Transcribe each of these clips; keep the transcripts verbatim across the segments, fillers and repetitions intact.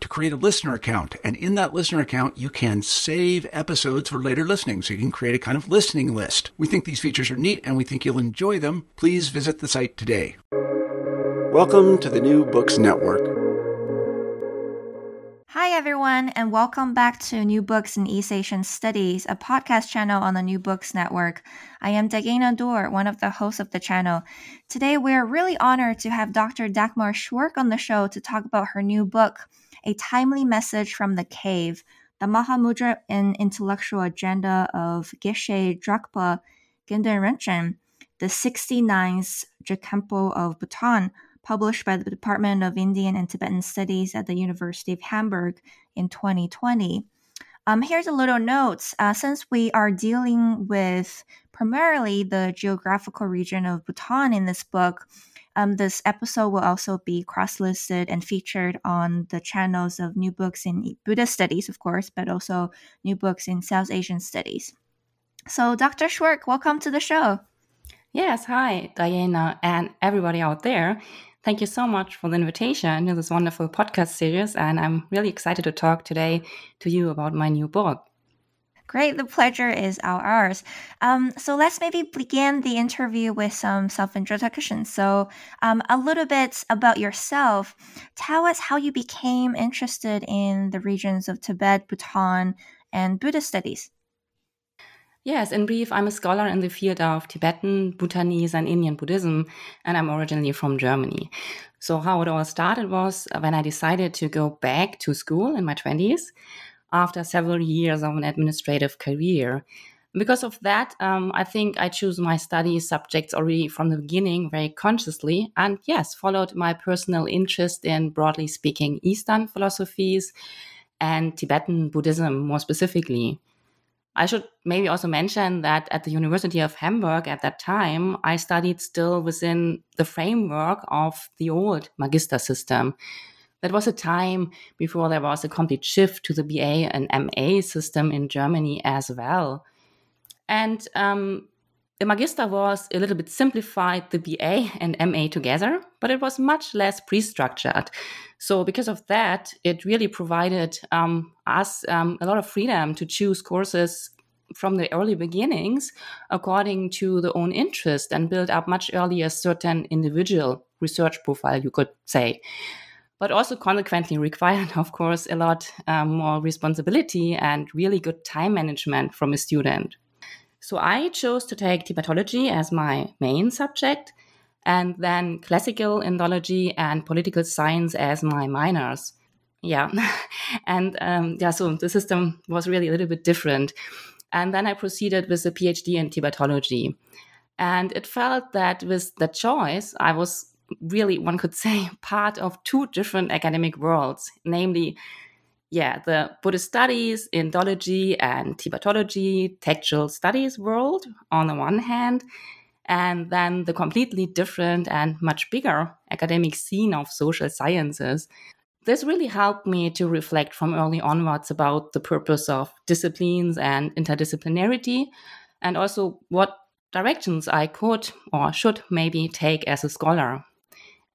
to create a listener account. And in that listener account, you can save episodes for later listening. So you can create a kind of listening list. We think these features are neat, and we think you'll enjoy them. Please visit the site today. Welcome to the New Books Network. Hi, everyone, and welcome back to New Books in East Asian Studies, a podcast channel on the New Books Network. I am Degena Dor, one of the hosts of the channel. Today, we are really honored to have Doctor Dagmar Schwerk on the show to talk about her new book, A Timely Message from the Cave, the Mahamudra and Intellectual Agenda of Geshe Drakpa Gendun Renchen, the sixty-ninth Je Kempo of Bhutan, published by the Department of Indian and Tibetan Studies at the University of Hamburg in twenty twenty. Um, here's a little note. Uh, since we are dealing with primarily the geographical region of Bhutan in this book, Um, this episode will also be cross-listed and featured on the channels of New Books in Buddhist Studies, of course, but also New Books in South Asian Studies. So, Doctor Schwerk, welcome to the show. Yes, hi, Diana, and everybody out there. Thank you so much for the invitation to this wonderful podcast series, and I'm really excited to talk today to you about my new book. Great, the pleasure is our ours. Um, so let's maybe begin the interview with some self-introduction. So um, a little bit about yourself. Tell us how you became interested in the regions of Tibet, Bhutan, and Buddhist studies. Yes, in brief, I'm a scholar in the field of Tibetan, Bhutanese, and Indian Buddhism, and I'm originally from Germany. So how it all started was when I decided to go back to school in my twenties, after several years of an administrative career. Because of that, um, I think I chose my study subjects already from the beginning very consciously, and yes, followed my personal interest in, broadly speaking, Eastern philosophies and Tibetan Buddhism more specifically. I should maybe also mention that at the University of Hamburg at that time, I studied still within the framework of the old Magister system. That was a time before there was a complete shift to the B A and M A system in Germany as well. And um, the Magister was a little bit simplified, the B A and M A together, but it was much less pre-structured. So because of that, it really provided um, us um, a lot of freedom to choose courses from the early beginnings according to the own interest and build up much earlier certain individual research profile, you could say. But also consequently required, of course, a lot um, more responsibility and really good time management from a student. So I chose to take Tibetology as my main subject, and then classical Indology and political science as my minors. Yeah, and um, yeah, so the system was really a little bit different. And then I proceeded with a PhD in Tibetology. And it felt that with the choice, I was really, one could say, part of two different academic worlds, namely, yeah, the Buddhist studies, Indology and Tibetology, textual studies world on the one hand, and then the completely different and much bigger academic scene of social sciences. This really helped me to reflect from early onwards about the purpose of disciplines and interdisciplinarity, and also what directions I could or should maybe take as a scholar.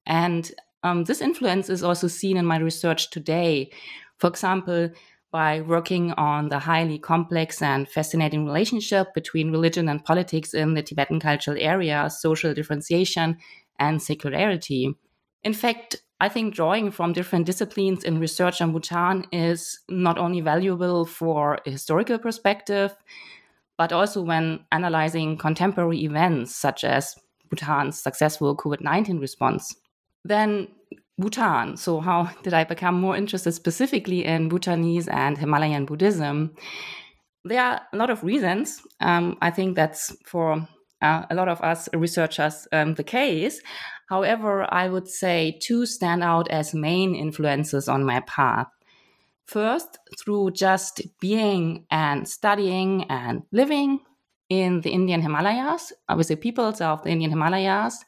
And um, this influence is also seen in my research today. For example, by working on the highly complex and fascinating relationship between religion and politics in the Tibetan cultural area, social differentiation, and secularity. In fact, I think drawing from different disciplines in research on Bhutan is not only valuable for a historical perspective, but also when analyzing contemporary events such as Bhutan's successful covid nineteen response. Then Bhutan. So how did I become more interested specifically in Bhutanese and Himalayan Buddhism? There are a lot of reasons. Um, I think that's for uh, a lot of us researchers um, the case. However, I would say two stand out as main influences on my path. First, through just being and studying and living in the Indian Himalayas, with the peoples of the Indian Himalayas,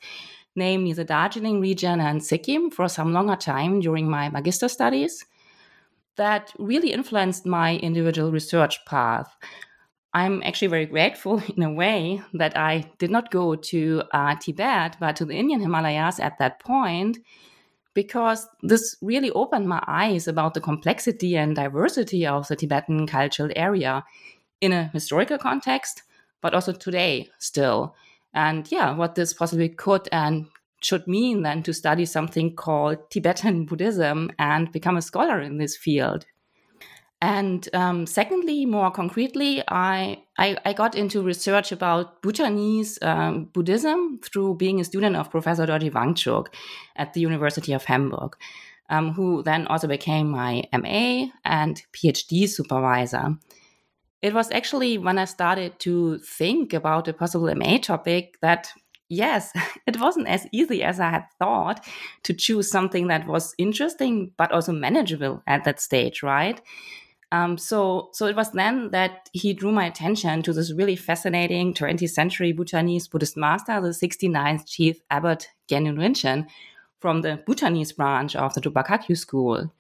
namely the Darjeeling region and Sikkim, for some longer time during my magister studies, that really influenced my individual research path. I'm actually very grateful in a way that I did not go to uh, Tibet, but to the Indian Himalayas at that point, because this really opened my eyes about the complexity and diversity of the Tibetan cultural area in a historical context, but also today still. And yeah, what this possibly could and should mean then to study something called Tibetan Buddhism and become a scholar in this field. And um, secondly, more concretely, I, I, I got into research about Bhutanese um, Buddhism through being a student of Professor Dorji Wangchuk at the University of Hamburg, um, who then also became my M A and P H D supervisor. It was actually when I started to think about a possible M A topic that, yes, it wasn't as easy as I had thought to choose something that was interesting but also manageable at that stage, right? Um, so, so it was then that he drew my attention to this really fascinating twentieth century Bhutanese Buddhist master, the sixty-ninth chief abbot Gendün Rinchen, from the Bhutanese branch of the Drukpa Kagyu school.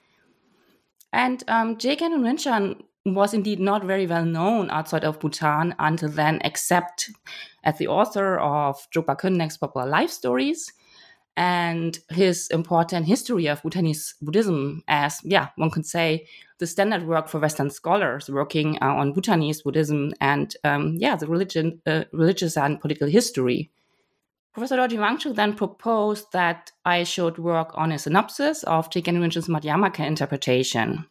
And um, Je Gendun Rinchen was indeed not very well known outside of Bhutan until then, except as the author of Drukpa Khyentse's popular life stories and his important history of Bhutanese Buddhism as, yeah, one could say, the standard work for Western scholars working uh, on Bhutanese Buddhism and, um, yeah, the religion, uh, religious and political history. Professor Dorji Wangchuk then proposed that I should work on a synopsis of Je Gendun Rinpoche's Madhyamaka interpretation.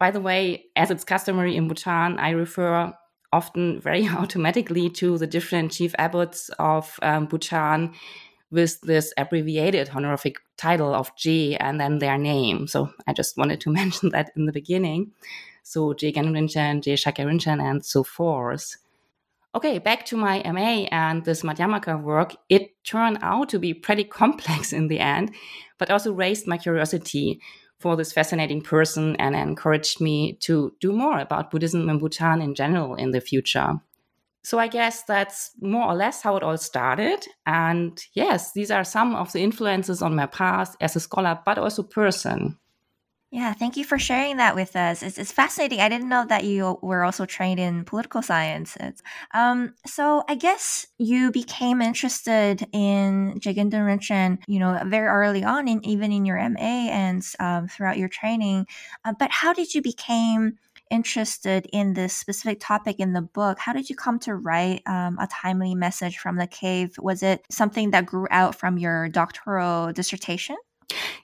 By the way, as it's customary in Bhutan, I refer often very automatically to the different chief abbots of um, Bhutan with this abbreviated honorific title of Je and then their name. So I just wanted to mention that in the beginning. So Je Gendun Rinchen, Je Shakya Rinchen, and so forth. Okay, back to my M A and this Madhyamaka work. It turned out to be pretty complex in the end, but also raised my curiosity for this fascinating person and encouraged me to do more about Buddhism and Bhutan in general in the future. So I guess that's more or less how it all started. And yes, these are some of the influences on my past as a scholar, but also person. Yeah, thank you for sharing that with us. It's, it's fascinating. I didn't know that you were also trained in political science. Um, so I guess you became interested in Je Gendun Rinchen, you know, very early on, in, even in your M A and um, throughout your training. Uh, but how did you became interested in this specific topic in the book? How did you come to write um, a timely message from the cave? Was it something that grew out from your doctoral dissertation?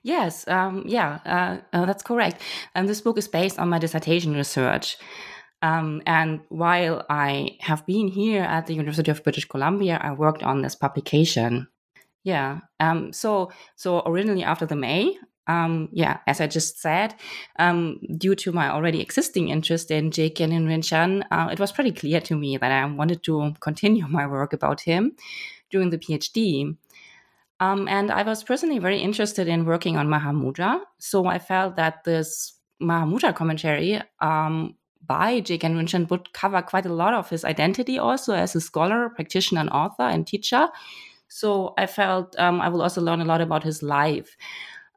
Yes, um, yeah, uh, uh, that's correct. And um, this book is based on my dissertation research. Um, and while I have been here at the University of British Columbia, I worked on this publication. Yeah, um, so so originally after the M A, um, yeah, as I just said, um, due to my already existing interest in Je Gendun Rinchen, uh, it was pretty clear to me that I wanted to continue my work about him during the P H D. Um, and I was personally very interested in working on Mahamudra. So I felt that this Mahamudra commentary um, by Je Gendun Rinchen would cover quite a lot of his identity also as a scholar, practitioner, and author and teacher. So I felt um, I will also learn a lot about his life.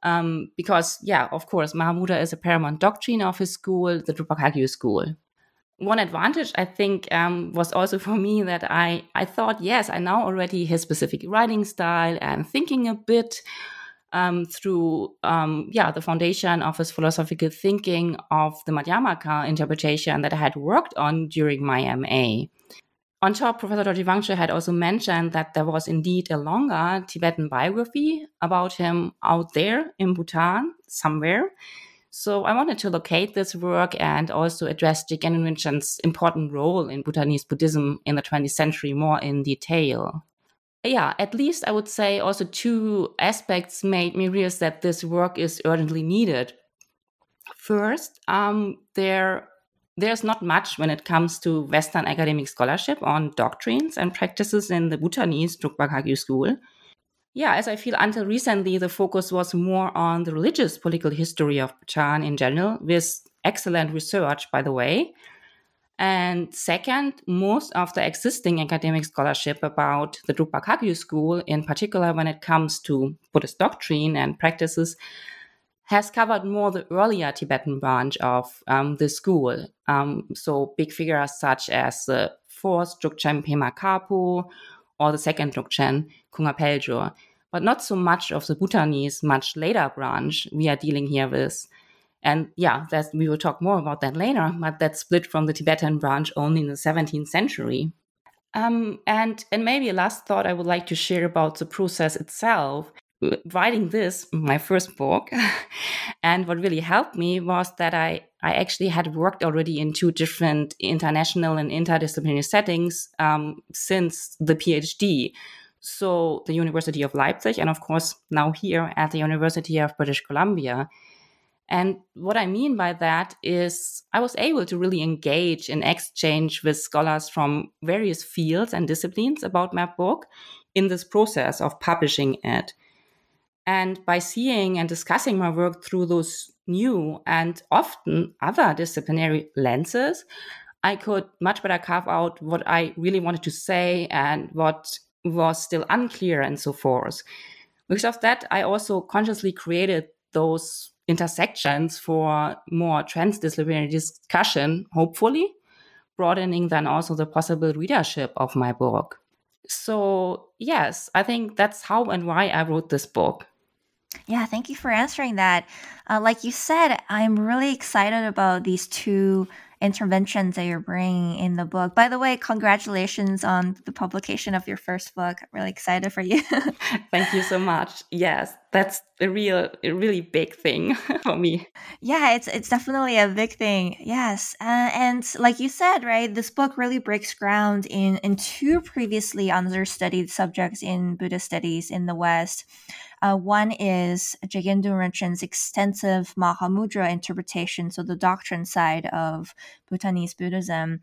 Um, because, yeah, of course, Mahamudra is a paramount doctrine of his school, the Drukpa Kagyu school. One advantage, I think, um, was also for me that I, I thought, yes, I know already his specific writing style and thinking a bit um, through um, yeah the foundation of his philosophical thinking of the Madhyamaka interpretation that I had worked on during my M A. On top, Professor Dorji Wangchuk had also mentioned that there was indeed a longer Tibetan biography about him out there in Bhutan somewhere. So I wanted to locate this work and also address Jigten Rinchen's important role in Bhutanese Buddhism in the twentieth century more in detail. Yeah, at least I would say also two aspects made me realize that this work is urgently needed. First, um, there there's not much when it comes to Western academic scholarship on doctrines and practices in the Bhutanese Drukpa Kagyu school. Yeah, as I feel until recently, the focus was more on the religious political history of Bhutan in general, with excellent research, by the way. And second, most of the existing academic scholarship about the Drukpa Kagyu school, in particular when it comes to Buddhist doctrine and practices, has covered more the earlier Tibetan branch of um, the school. Um, so big figures such as the uh, fourth Drukchen Pema Karpo, or the second Drukchen, Kunga Paljor, but not so much of the Bhutanese, much later branch we are dealing here with. And yeah, that's, we will talk more about that later, but that split from the Tibetan branch only in the seventeenth century. Um, and, and maybe a last thought I would like to share about the process itself. Writing this, my first book, and what really helped me was that I, I actually had worked already in two different international and interdisciplinary settings um, since the PhD. So the University of Leipzig, and of course now here at the University of British Columbia. And what I mean by that is I was able to really engage in exchange with scholars from various fields and disciplines about my book in this process of publishing it. And by seeing and discussing my work through those new and often other disciplinary lenses, I could much better carve out what I really wanted to say and what was still unclear and so forth. Because of that, I also consciously created those intersections for more transdisciplinary discussion, hopefully, broadening then also the possible readership of my book. So yes, I think that's how and why I wrote this book. Yeah, thank you for answering that. Uh, like you said, I'm really excited about these two interventions that you're bringing in the book. By the way, congratulations on the publication of your first book. I'm really excited for you. Thank you so much. Yes, that's a real, a really big thing for me. Yeah, it's it's definitely a big thing. Yes, uh, and like you said, right, this book really breaks ground in in two previously understudied subjects in Buddhist studies in the West. Uh, one is Gendün Rinchen extensive Mahamudra interpretation, so the doctrine side of Bhutanese Buddhism.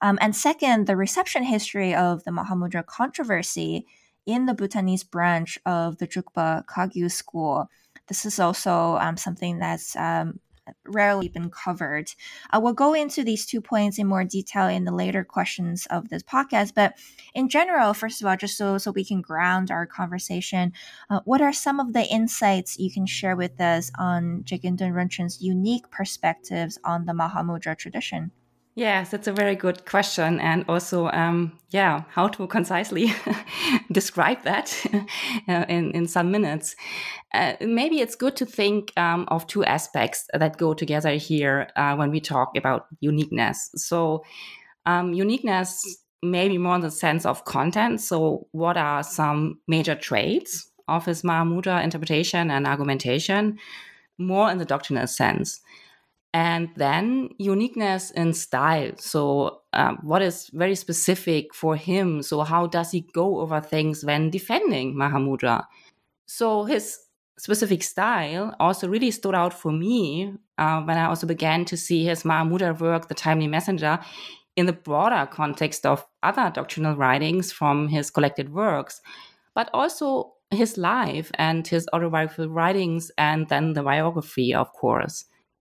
Um, and second, the reception history of the Mahamudra controversy in the Bhutanese branch of the Drukpa Kagyu school. This is also um, something that's um, rarely been covered. Uh, we'll go into these two points in more detail in the later questions of this podcast, but in general, first of all, just so so we can ground our conversation, uh, what are some of the insights you can share with us on Gendün Rinchen's unique perspectives on the Mahamudra tradition? Yes, that's a very good question, and also, um, yeah, how to concisely describe that in, in some minutes. Uh, maybe it's good to think um, of two aspects that go together here uh, when we talk about uniqueness. So um, uniqueness maybe more in the sense of content. So what are some major traits of his Mahamudra interpretation and argumentation, more in the doctrinal sense? And then uniqueness in style. So um, what is very specific for him? So how does he go over things when defending Mahamudra? So his specific style also really stood out for me uh, when I also began to see his Mahamudra work, The Timely Messenger, in the broader context of other doctrinal writings from his collected works, but also his life and his autobiographical writings and then the biography, of course.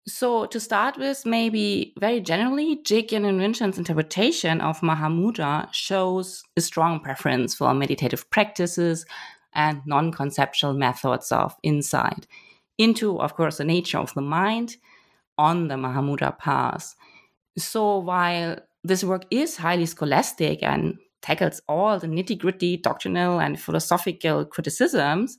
So to start with, maybe very generally, Jigten Rinchen's interpretation of Mahamudra shows a strong preference for meditative practices and non-conceptual methods of insight into, of course, the nature of the mind on the Mahamudra path. So while this work is highly scholastic and tackles all the nitty-gritty doctrinal and philosophical criticisms,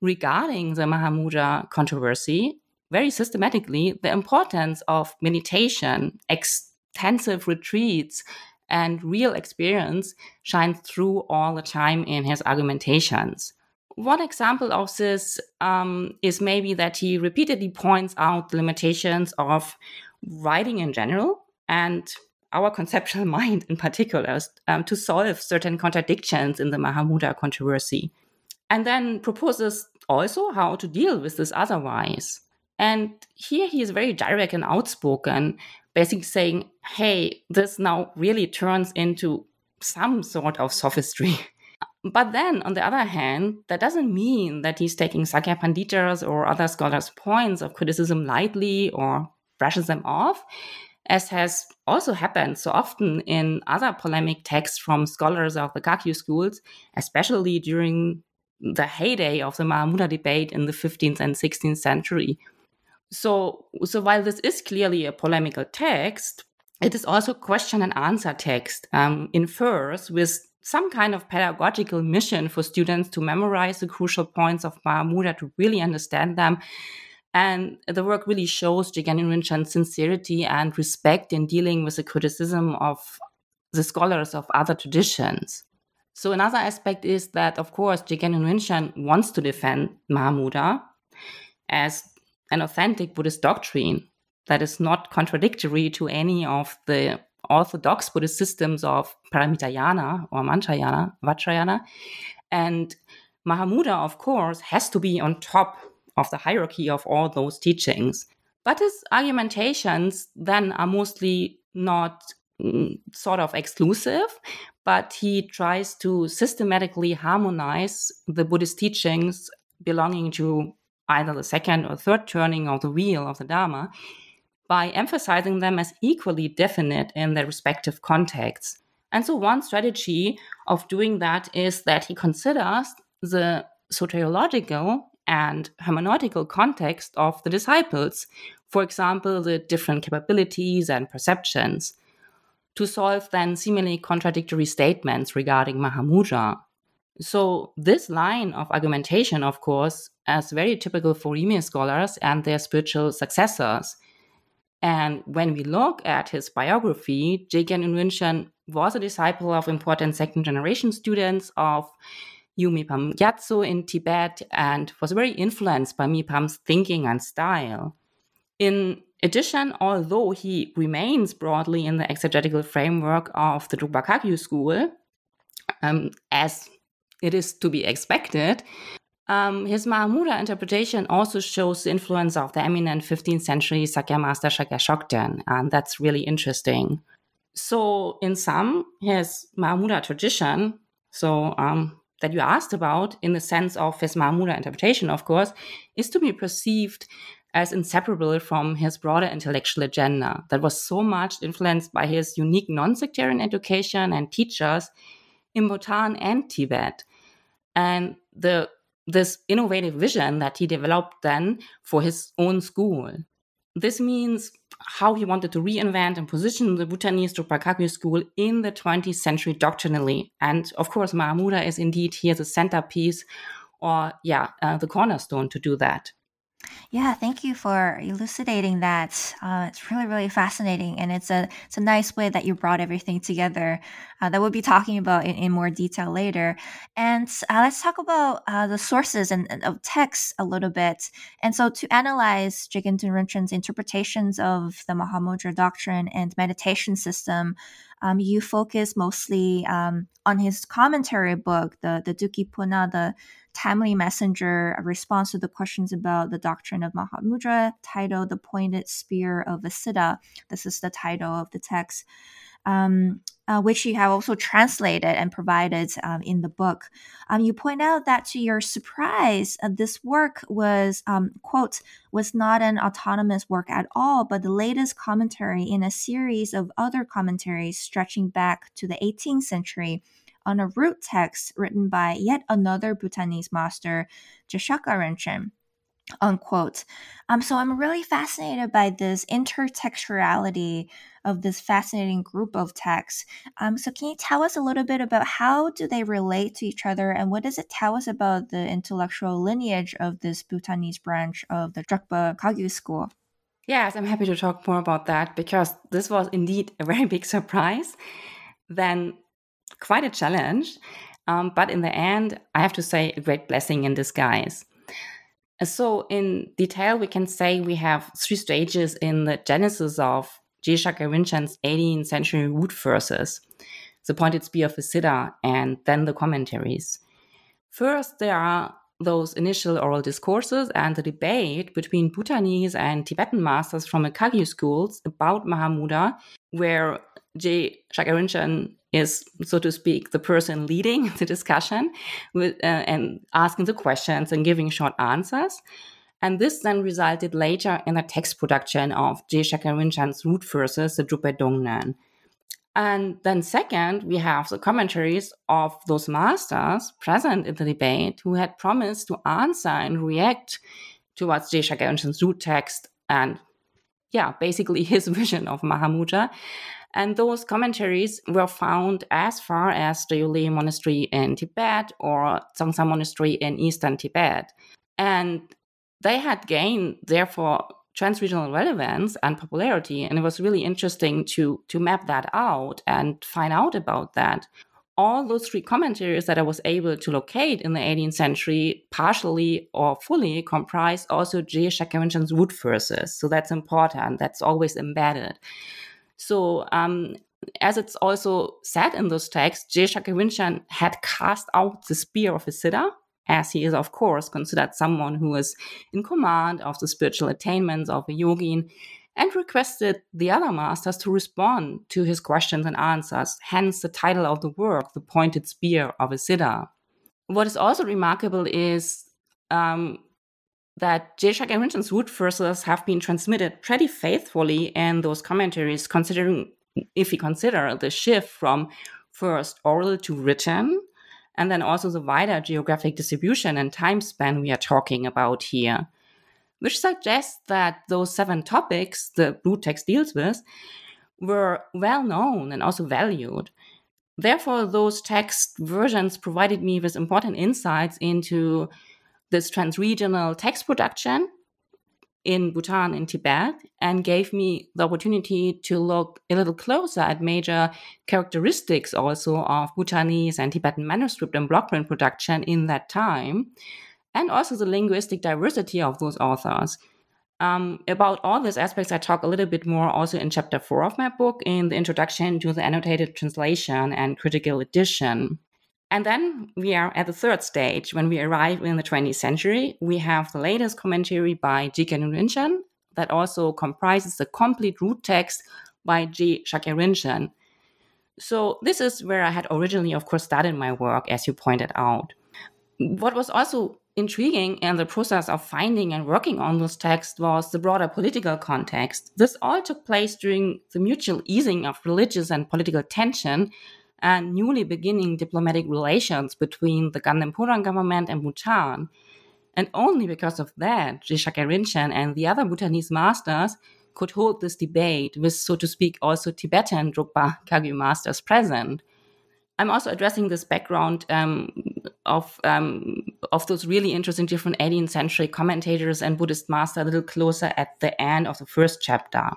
regarding the Mahamudra controversy very systematically the importance of meditation, extensive retreats, and real experience shines through all the time in his argumentations. One example of this um, is maybe that he repeatedly points out the limitations of writing in general and our conceptual mind in particular um, to solve certain contradictions in the Mahamudra controversy, and then proposes also how to deal with this otherwise. And here he is very direct and outspoken, basically saying, hey, this now really turns into some sort of sophistry. But then, on the other hand, that doesn't mean that he's taking Sakya Pandita's or other scholars' points of criticism lightly or brushes them off, as has also happened so often in other polemic texts from scholars of the Kagyu schools, especially during the heyday of the Mahamudra debate in the fifteenth and sixteenth century. So, so while this is clearly a polemical text, it is also a question and answer text, um, infers with some kind of pedagogical mission for students to memorize the crucial points of Mahamudra to really understand them. And the work really shows Gendün Rinchen's sincerity and respect in dealing with the criticism of the scholars of other traditions. So another aspect is that, of course, Gendün Rinchen wants to defend Mahamudra as an authentic Buddhist doctrine that is not contradictory to any of the orthodox Buddhist systems of Paramitayana or Mantrayana, Vajrayana. And Mahamudra, of course, has to be on top of the hierarchy of all those teachings. But his argumentations then are mostly not mm, sort of exclusive, but he tries to systematically harmonize the Buddhist teachings belonging to either the second or third turning of the wheel of the Dharma by emphasizing them as equally definite in their respective contexts. And so one strategy of doing that is that he considers the soteriological and hermeneutical context of the disciples, for example, the different capabilities and perceptions, to solve then seemingly contradictory statements regarding Mahamudra. So this line of argumentation, of course, is very typical for Rime scholars and their spiritual successors. And when we look at his biography, Gendün Rinchen was a disciple of important second-generation students of Yumi Pam Gyatso in Tibet and was very influenced by Mi Pam's thinking and style. In addition, although he remains broadly in the exegetical framework of the Drukpa Kagyu school, um, as it is to be expected, um, his Mahamudra interpretation also shows the influence of the eminent fifteenth century Sakya master Shakya Chokden, and that's really interesting. So in sum, his Mahamudra tradition, so um, that you asked about in the sense of his Mahamudra interpretation, of course, is to be perceived as inseparable from his broader intellectual agenda that was so much influenced by his unique non-sectarian education and teachers in Bhutan and Tibet. And the this innovative vision that he developed then for his own school. This means how he wanted to reinvent and position the Bhutanese Drukpa Kagyu school in the twentieth century doctrinally. And of course, Mahamudra is indeed here the centerpiece or, yeah, uh, the cornerstone to do that. Yeah, thank you for elucidating that. Uh, it's really, really fascinating. And it's a it's a nice way that you brought everything together uh, that we'll be talking about in, in more detail later. And uh, let's talk about uh, the sources and, and of texts a little bit. And so to analyze Gendün Rinchen's interpretations of the Mahamudra doctrine and meditation system, Um, you focus mostly um, on his commentary book, the, the Dukhi Puna, the Timely Messenger, a response to the questions about the doctrine of Mahamudra, titled The Pointed Spear of Visiddha. This is the title of the text, um, uh, which you have also translated and provided um, in the book. Um, you point out that to your surprise, uh, this work was, um, quote, was not an autonomous work at all, but the latest commentary in a series of other commentaries stretching back to the eighteenth century on a root text written by yet another Bhutanese master, Drukpa Kagyu Rinchen. unquote. Um, so I'm really fascinated by this intertextuality of this fascinating group of texts. Um, so can you tell us a little bit about how do they relate to each other, and what does it tell us about the intellectual lineage of this Bhutanese branch of the Drukpa Kagyu school? Yes, I'm happy to talk more about that, because this was indeed a very big surprise, then quite a challenge, um, but in the end, I have to say, a great blessing in disguise. So in detail, we can say we have three stages in the genesis of Shakya Rinchen's eighteenth century root verses, the pointed spear of Isidah, and then the commentaries. First, there are those initial oral discourses and the debate between Bhutanese and Tibetan masters from the Kagyu schools about Mahamudra, where Shakya Rinchen is, so to speak, the person leading the discussion with, uh, and asking the questions and giving short answers. And this then resulted later in a text production of Shakya Rinchen's root verses, the Drupal Dongnan. And then second, we have the commentaries of those masters present in the debate who had promised to answer and react towards Shakya Rinchen's root text and, yeah, basically his vision of Mahamudra. And those commentaries were found as far as the Yule Monastery in Tibet or Tsongsa Monastery in eastern Tibet. And they had gained, therefore, transregional relevance and popularity, and it was really interesting to, to map that out and find out about that. All those three commentaries that I was able to locate in the eighteenth century partially or fully comprise also Shakya Rinchen's root verses, so that's important, that's always embedded. So um, as it's also said in those texts, Shakya Rinchen had cast out the spear of Isidah, as he is, of course, considered someone who is in command of the spiritual attainments of a yogin, and requested the other masters to respond to his questions and answers, hence the title of the work, The Pointed Spear of Isidah. What is also remarkable is um, that Shakya Rinchen's root verses have been transmitted pretty faithfully in those commentaries, considering, if we consider the shift from first oral to written, and then also the wider geographic distribution and time span we are talking about here, which suggests that those seven topics the root text deals with were well known and also valued. Therefore, those text versions provided me with important insights into this transregional text production in Bhutan and Tibet, and gave me the opportunity to look a little closer at major characteristics also of Bhutanese and Tibetan manuscript and block print production in that time, and also the linguistic diversity of those authors. Um, about all these aspects, I talk a little bit more also in chapter four of my book, in the introduction to the annotated translation and critical edition. And then we are at the third stage. When we arrive in the twentieth century, we have the latest commentary by Jigten Rinchen that also comprises the complete root text by Shakya Rinchen. So this is where I had originally, of course, started my work, as you pointed out. What was also intriguing in the process of finding and working on those texts was the broader political context. This all took place during the mutual easing of religious and political tension and newly beginning diplomatic relations between the Ganden Podan government and Bhutan. And only because of that, Shakya Rinchen and the other Bhutanese masters could hold this debate with, so to speak, also Tibetan Drukpa Kagyu masters present. I'm also addressing this background um, of um, of those really interesting different eighteenth century commentators and Buddhist masters a little closer at the end of the first chapter.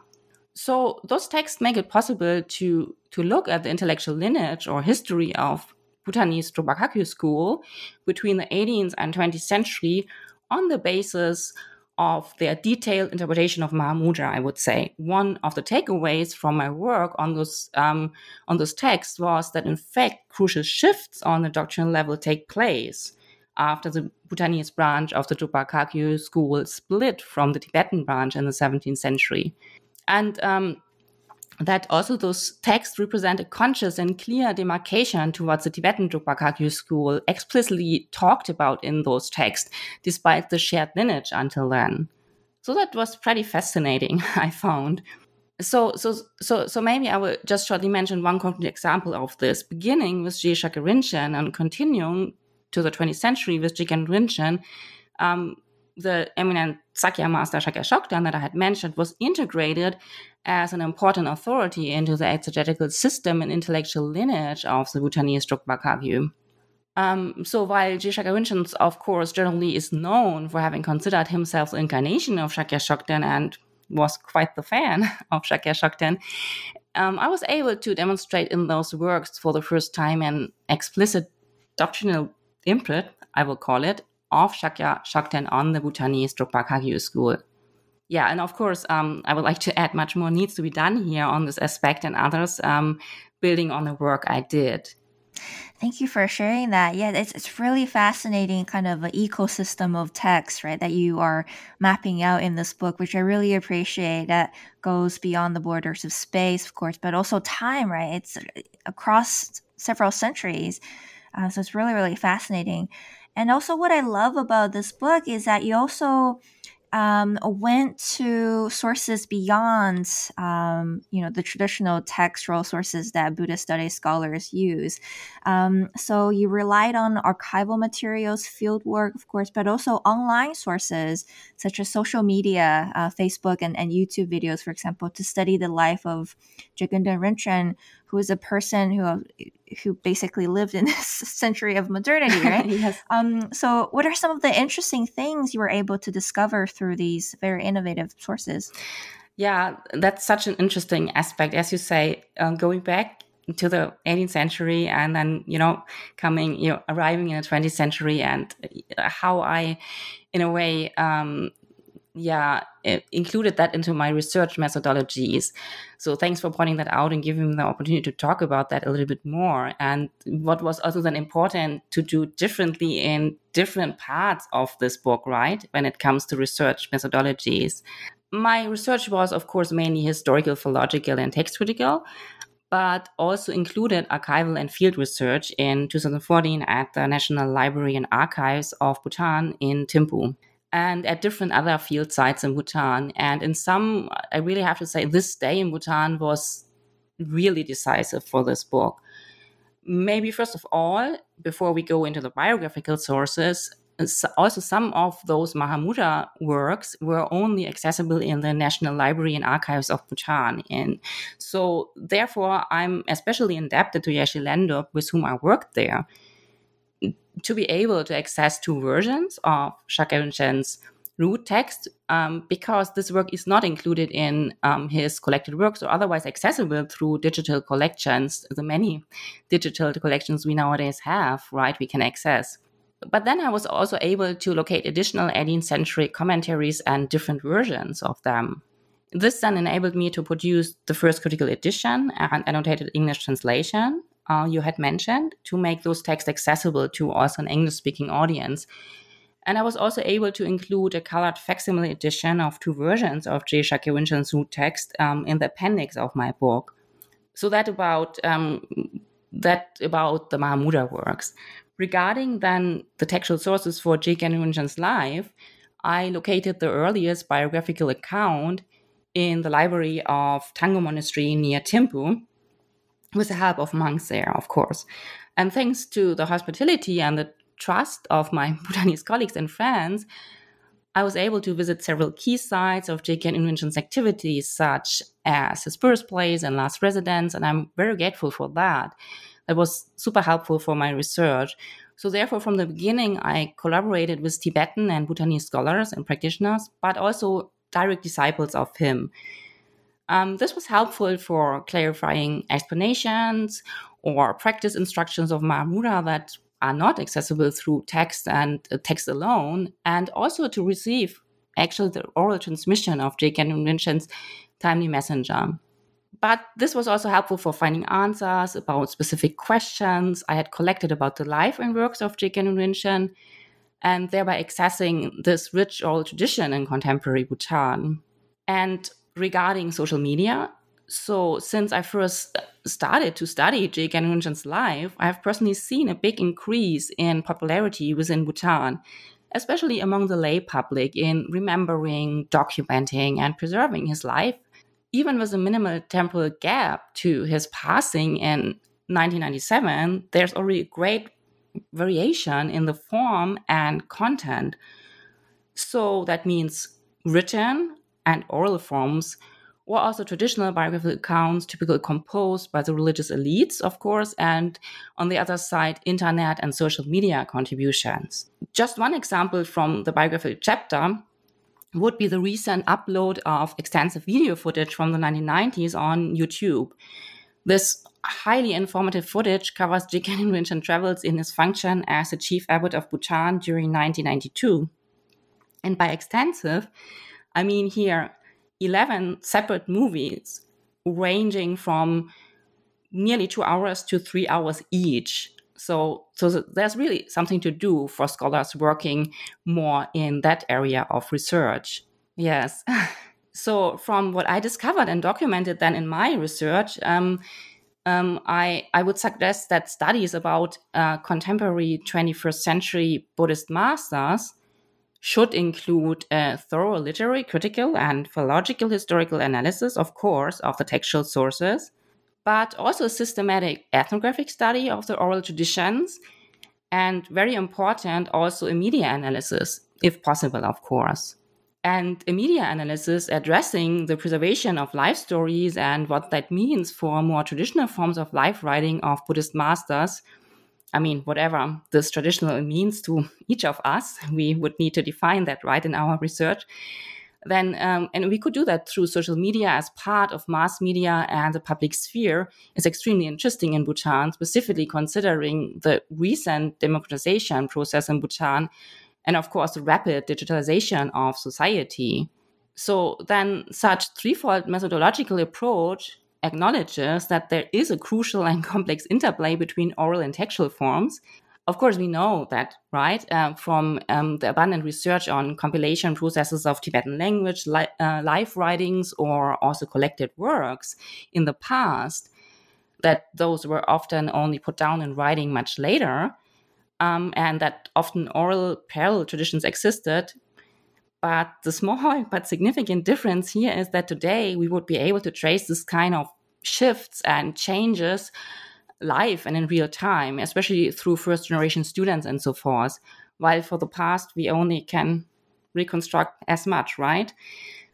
So those texts make it possible to, to look at the intellectual lineage or history of Bhutanese Drukpa Kagyu school between the eighteenth and twentieth century on the basis of their detailed interpretation of Mahamudra, I would say. One of the takeaways from my work on those, um, on those texts was that, in fact, crucial shifts on the doctrinal level take place after the Bhutanese branch of the Drukpa Kagyu school split from the Tibetan branch in the seventeenth century. And um, that also those texts represent a conscious and clear demarcation towards the Tibetan Drukpa Kagyu school, explicitly talked about in those texts, despite the shared lineage until then. So that was pretty fascinating, I found. So so so so maybe I will just shortly mention one concrete example of this, beginning with Shakya Rinchen and continuing to the twentieth century with Jigten Rinchen. Um, the eminent Sakya master Shakya Chokden that I had mentioned was integrated as an important authority into the exegetical system and intellectual lineage of the Bhutanese Drukpa Kagyu. Um, so while Geshe Drakpa Gendun, of course, generally is known for having considered himself the incarnation of Shakya Chokden and was quite the fan of Shakya Chokden, um, I was able to demonstrate in those works for the first time an explicit doctrinal imprint, I will call it, of Shakya Chokden on the Bhutanese Drukpa Kagyu school. Yeah, and of course, um, I would like to add much more needs to be done here on this aspect and others, um, building on the work I did. Thank you for sharing that. Yeah, it's it's really fascinating kind of an ecosystem of text, right, that you are mapping out in this book, which I really appreciate. That goes beyond the borders of space, of course, but also time, right? It's across several centuries. Uh, so it's really, really fascinating. And also what I love about this book is that you also um, went to sources beyond, um, you know, the traditional textual sources that Buddhist studies scholars use. Um, so you relied on archival materials, fieldwork, of course, but also online sources such as social media, uh, Facebook and, and YouTube videos, for example, to study the life of Gendün Rinchen, who is a person who who basically lived in this century of modernity, right? Yes. Um, so what are some of the interesting things you were able to discover through these very innovative sources? Yeah, that's such an interesting aspect. As you say, um, going back to the eighteenth century and then, you know, coming, you know, arriving in the twentieth century and how I, in a way, um, yeah, included that into my research methodologies. So thanks for pointing that out and giving me the opportunity to talk about that a little bit more. And what was also then important to do differently in different parts of this book, right, when it comes to research methodologies. My research was, of course, mainly historical, philological, and text critical, but also included archival and field research in two thousand fourteen at the National Library and Archives of Bhutan in Thimphu, and at different other field sites in Bhutan. And in some, I really have to say, this day in Bhutan was really decisive for this book. Maybe first of all, before we go into the biographical sources, also some of those Mahamudra works were only accessible in the National Library and Archives of Bhutan. And so therefore, I'm especially indebted to Yeshe Lendop, with whom I worked there, to be able to access two versions of Shakya Rinpoche's root text, um, because this work is not included in um, his collected works or otherwise accessible through digital collections, the many digital collections we nowadays have, right, we can access. But then I was also able to locate additional eighteenth century commentaries and different versions of them. This then enabled me to produce the first critical edition and annotated English translation, Uh, you had mentioned, to make those texts accessible to also an English-speaking audience. And I was also able to include a colored facsimile edition of two versions of Geshe Drakpa Gendun's root text um, in the appendix of my book. So that about um, that about the Mahamudra works. Regarding then the textual sources for Geshe Drakpa Gendun's life, I located the earliest biographical account in the library of Tango Monastery near Thimphu, with the help of monks there, of course. And thanks to the hospitality and the trust of my Bhutanese colleagues and friends, I was able to visit several key sites of J K and Rinpoche's activities, such as his birthplace and last residence, and I'm very grateful for that. That was super helpful for my research. So therefore, from the beginning, I collaborated with Tibetan and Bhutanese scholars and practitioners, but also direct disciples of him. Um, this was helpful for clarifying explanations or practice instructions of Mahamudra that are not accessible through text and uh, text alone, and also to receive actually the oral transmission of J K Rinpoche's timely messenger. But this was also helpful for finding answers about specific questions I had collected about the life and works of J K Rinpoche, and thereby accessing this rich oral tradition in contemporary Bhutan. And regarding social media, so since I first started to study J K Rinpoche's life, I have personally seen a big increase in popularity within Bhutan, especially among the lay public, in remembering, documenting, and preserving his life, even with a minimal temporal gap to his passing in nineteen ninety-seven. There's already a great variation in the form and content. So that means written and oral forms were also traditional biographical accounts, typically composed by the religious elites, of course, and on the other side, internet and social media contributions. Just one example from the biographical chapter would be the recent upload of extensive video footage from the nineteen nineties on YouTube. This highly informative footage covers Jigten Rinchen travels in his function as the chief abbot of Bhutan during nineteen ninety-two. And by extensive, I mean here eleven separate movies ranging from nearly two hours to three hours each. So, so there's really something to do for scholars working more in that area of research. Yes. So from what I discovered and documented then in my research, um, um, I, I would suggest that studies about uh, contemporary twenty-first century Buddhist masters should include a thorough literary, critical, and philological historical analysis, of course, of the textual sources, but also a systematic ethnographic study of the oral traditions, and very important, also a media analysis, if possible, of course. And a media analysis addressing the preservation of life stories and what that means for more traditional forms of life writing of Buddhist masters. I mean, whatever this traditional means to each of us, we would need to define that, right, in our research. Then, um, and we could do that through social media as part of mass media, and the public sphere is extremely interesting in Bhutan, specifically considering the recent democratization process in Bhutan and, of course, the rapid digitalization of society. So then such threefold methodological approach acknowledges that there is a crucial and complex interplay between oral and textual forms. Of course, we know that, right, uh, from um, the abundant research on compilation processes of Tibetan language, li- uh, life writings, or also collected works in the past, that those were often only put down in writing much later, um, and that often oral parallel traditions existed. But the small but significant difference here is that today we would be able to trace this kind of shifts and changes live and in real time, especially through first-generation students and so forth, while for the past we only can reconstruct as much, right?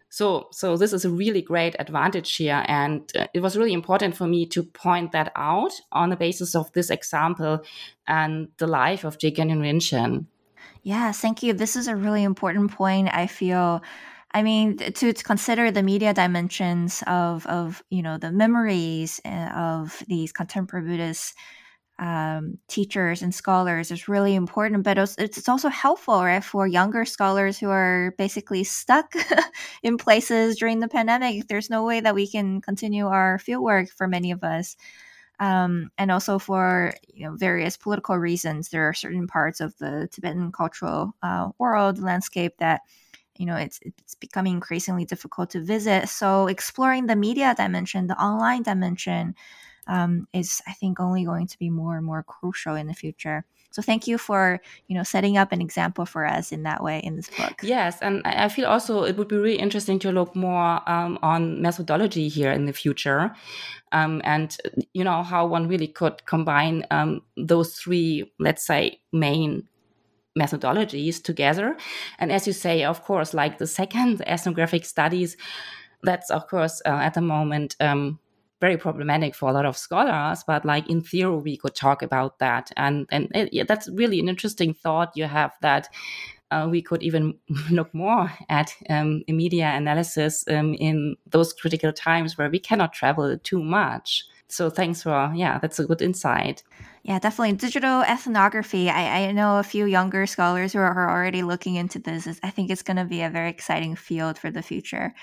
So, so this is a really great advantage here, and uh, it was really important for me to point that out on the basis of this example and the life of Jigten Rinchen. Yeah, thank you. This is a really important point, I feel. I mean, to, to consider the media dimensions of, of, you know, the memories of these contemporary Buddhist um, teachers and scholars is really important, but it's also helpful, right, for younger scholars who are basically stuck in places during the pandemic. There's no way that we can continue our fieldwork for many of us. Um, and also for, you know, various political reasons, there are certain parts of the Tibetan cultural uh, world landscape that, you know, it's it's becoming increasingly difficult to visit. So exploring the media dimension, the online dimension, um, is, I think, only going to be more and more crucial in the future. So thank you for, you know, setting up an example for us in that way in this book. Yes, and I feel also it would be really interesting to look more um, on methodology here in the future, um, and, you know, how one really could combine um, those three, let's say, main methodologies together. And as you say, of course, like the second, the ethnographic studies, that's, of course, uh, at the moment um very problematic for a lot of scholars, but like in theory, we could talk about that. And and it, that's really an interesting thought you have, that uh, we could even look more at um, media analysis um, in those critical times where we cannot travel too much. So thanks for, yeah, that's a good insight. Yeah, definitely. Digital ethnography. I, I know a few younger scholars who are already looking into this. I think it's going to be a very exciting field for the future.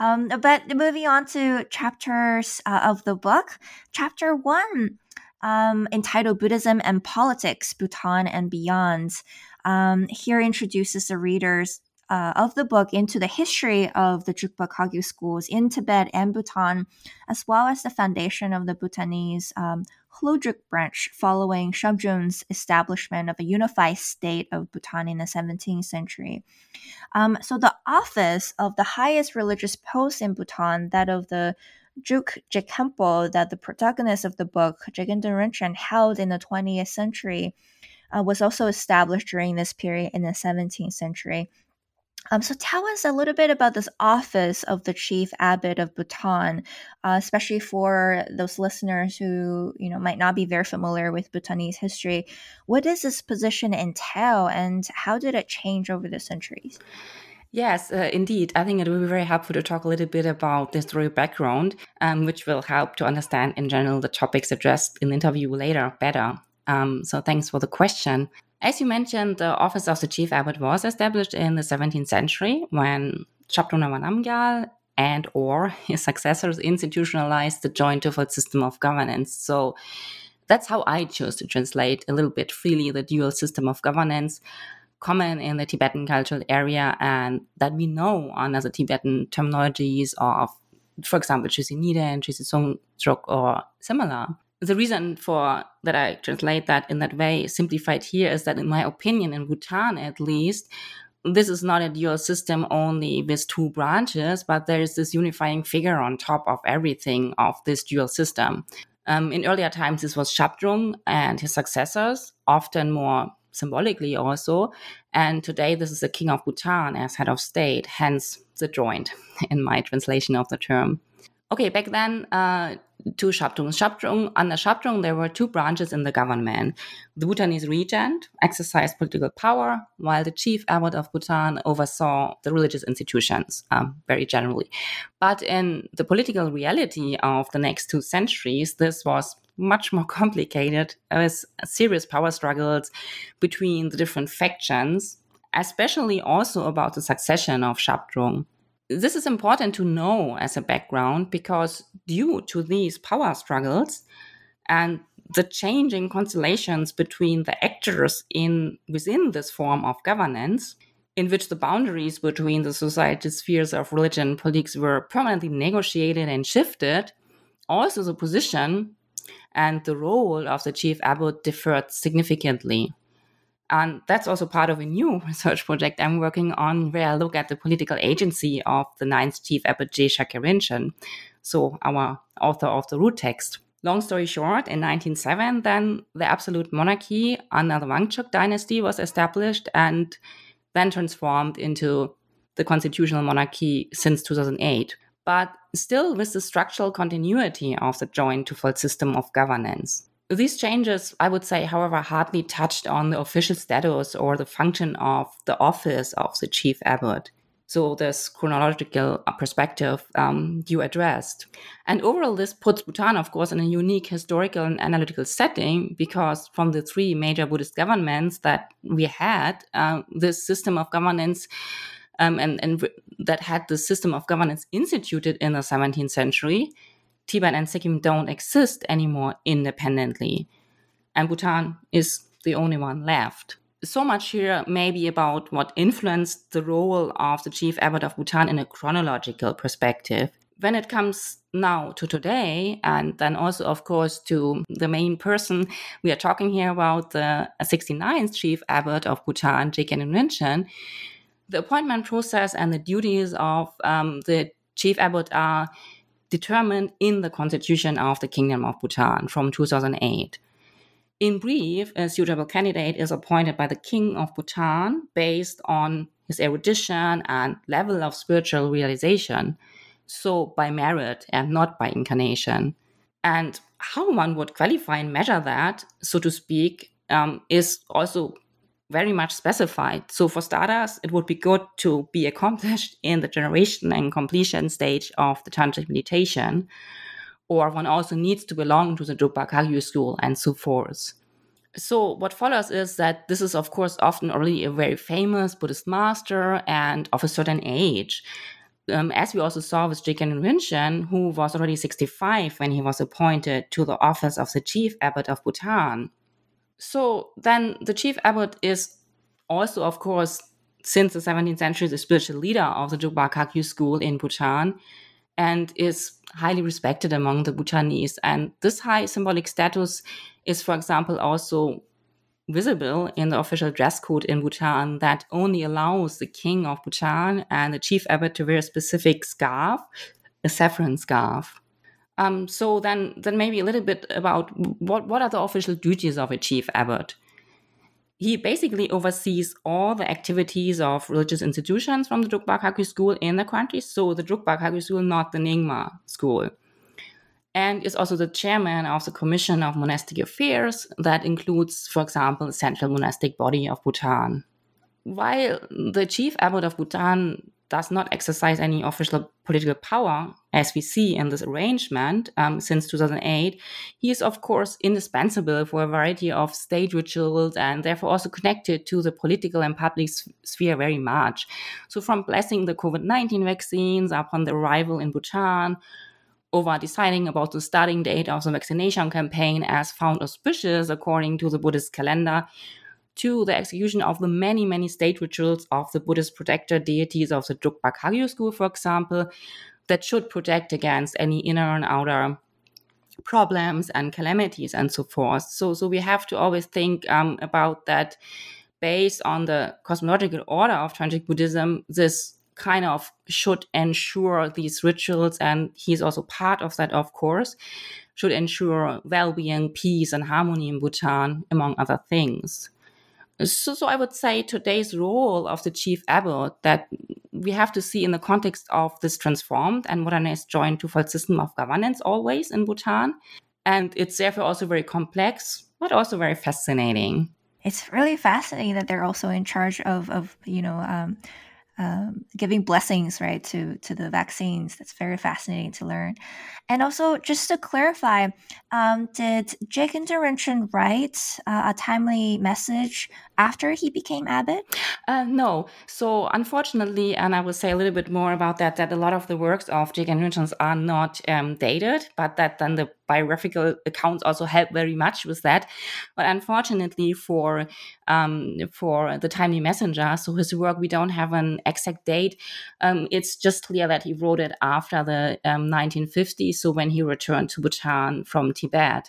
Um, but moving on to chapters uh, of the book, chapter one, um, entitled Buddhism and Politics, Bhutan and Beyond, um, here introduces the readers Uh, of the book into the history of the Drukpa Kagyu schools in Tibet and Bhutan, as well as the foundation of the Bhutanese um, Holodruk branch following Shabdrung's establishment of a unified state of Bhutan in the seventeenth century. Um, so the office of the highest religious post in Bhutan, that of the Druk Je Kempo, that the protagonist of the book, Gendün Rinchen, held in the twentieth century, uh, was also established during this period in the seventeenth century. Um, so tell us a little bit about this office of the chief abbot of Bhutan, uh, especially for those listeners who, you know, might not be very familiar with Bhutanese history. What does this position entail, and how did it change over the centuries? Yes, uh, indeed. I think it will be very helpful to talk a little bit about the historical background, um, which will help to understand in general the topics addressed in the interview later better. Um, so thanks for the question. As you mentioned, the office of the chief abbot was established in the seventeenth century when Zhabdrung Wangyal and or his successors institutionalized the joint twofold system of governance. So that's how I chose to translate a little bit freely the dual system of governance common in the Tibetan cultural area and that we know under the Tibetan terminologies of, for example, Chösi Niden, Chösi Songdruk or similar. The reason for that I translate that in that way, simplified here, is that in my opinion, in Bhutan at least, this is not a dual system only with two branches, but there is this unifying figure on top of everything of this dual system. Um, in earlier times, this was Shabdrung and his successors, often more symbolically also, and today this is the king of Bhutan as head of state, hence the joint in my translation of the term. Okay, back then, uh, to Shabdrung. Shabdrung. Under Shabdrung, there were two branches in the government. The Bhutanese regent exercised political power, while the chief abbot of Bhutan oversaw the religious institutions, um, very generally. But in the political reality of the next two centuries, this was much more complicated, with serious power struggles between the different factions, especially also about the succession of Shabdrung. This is important to know as a background because due to these power struggles and the changing constellations between the actors in within this form of governance, in which the boundaries between the societal spheres of religion and politics were permanently negotiated and shifted, also the position and the role of the chief abbot differed significantly. And that's also part of a new research project I'm working on, where I look at the political agency of the ninth chief abbot Shakya Rinchen, so our author of the root text. Long story short, in nineteen oh seven, then the absolute monarchy under the Wangchuk dynasty was established and then transformed into the constitutional monarchy since two thousand eight. But still with the structural continuity of the joint twofold system of governance. These changes, I would say, however, hardly touched on the official status or the function of the office of the chief abbot. So this chronological perspective um, you addressed. And overall, this puts Bhutan, of course, in a unique historical and analytical setting because from the three major Buddhist governments that we had, uh, this system of governance um, and, and that had the system of governance instituted in the seventeenth century, Tibet and Sikkim don't exist anymore independently. And Bhutan is the only one left. So much here maybe about what influenced the role of the chief abbot of Bhutan in a chronological perspective. When it comes now to today, and then also, of course, to the main person we are talking here about, the sixty-ninth chief abbot of Bhutan, Jigten Rinchen, the appointment process and the duties of um, the chief abbot are determined in the constitution of the Kingdom of Bhutan from two thousand eight. In brief, a suitable candidate is appointed by the King of Bhutan based on his erudition and level of spiritual realization, so by merit and not by incarnation. And how one would qualify and measure that, so to speak, um, is also very much specified. So for starters, it would be good to be accomplished in the generation and completion stage of the tantric meditation, or one also needs to belong to the Drukpa Kagyu school and so forth. So what follows is that this is, of course, often already a very famous Buddhist master and of a certain age, um, as we also saw with Jigten Rinchen, who was already sixty-five when he was appointed to the office of the chief abbot of Bhutan. So then the chief abbot is also, of course, since the seventeenth century, the spiritual leader of the Drukpa Kagyu school in Bhutan and is highly respected among the Bhutanese. And this high symbolic status is, for example, also visible in the official dress code in Bhutan that only allows the king of Bhutan and the chief abbot to wear a specific scarf, a saffron scarf. Um, so then, then maybe a little bit about what, what are the official duties of a chief abbot. He basically oversees all the activities of religious institutions from the Drukpa Kagyu school in the country. So the Drukpa Kagyu school, not the Nyingma school. And is also the chairman of the Commission of Monastic Affairs that includes, for example, the Central Monastic Body of Bhutan. While the chief abbot of Bhutan does not exercise any official political power, as we see in this arrangement, um, since two thousand eight, he is, of course, indispensable for a variety of state rituals and therefore also connected to the political and public sphere very much. So from blessing the COVID nineteen vaccines upon the arrival in Bhutan, over deciding about the starting date of the vaccination campaign as found auspicious according to the Buddhist calendar, to the execution of the many, many state rituals of the Buddhist protector deities of the Drukpa Kagyu school, for example, that should protect against any inner and outer problems and calamities and so forth. So, so we have to always think um, about that based on the cosmological order of Tantric Buddhism. This kind of should ensure these rituals, and he's also part of that, of course, should ensure well-being, peace, and harmony in Bhutan, among other things. So, so I would say today's role of the chief abbot that we have to see in the context of this transformed and modernized joint twofold system of governance always in Bhutan. And it's therefore also very complex, but also very fascinating. It's really fascinating that they're also in charge of, of you know, um, um, giving blessings, right, to, to the vaccines. That's very fascinating to learn. And also, just to clarify, um, did Je Kempo Rinchen write uh, a timely message after he became abbot? Uh, no. So unfortunately, and I will say a little bit more about that, that a lot of the works of Je Kempo Rinchen are not um, dated, but that then the biographical accounts also help very much with that. But unfortunately for um, for the timely messenger, so his work, we don't have an exact date. Um, it's just clear that he wrote it after the um, nineteen fifties, so when he returned to Bhutan from Tibet.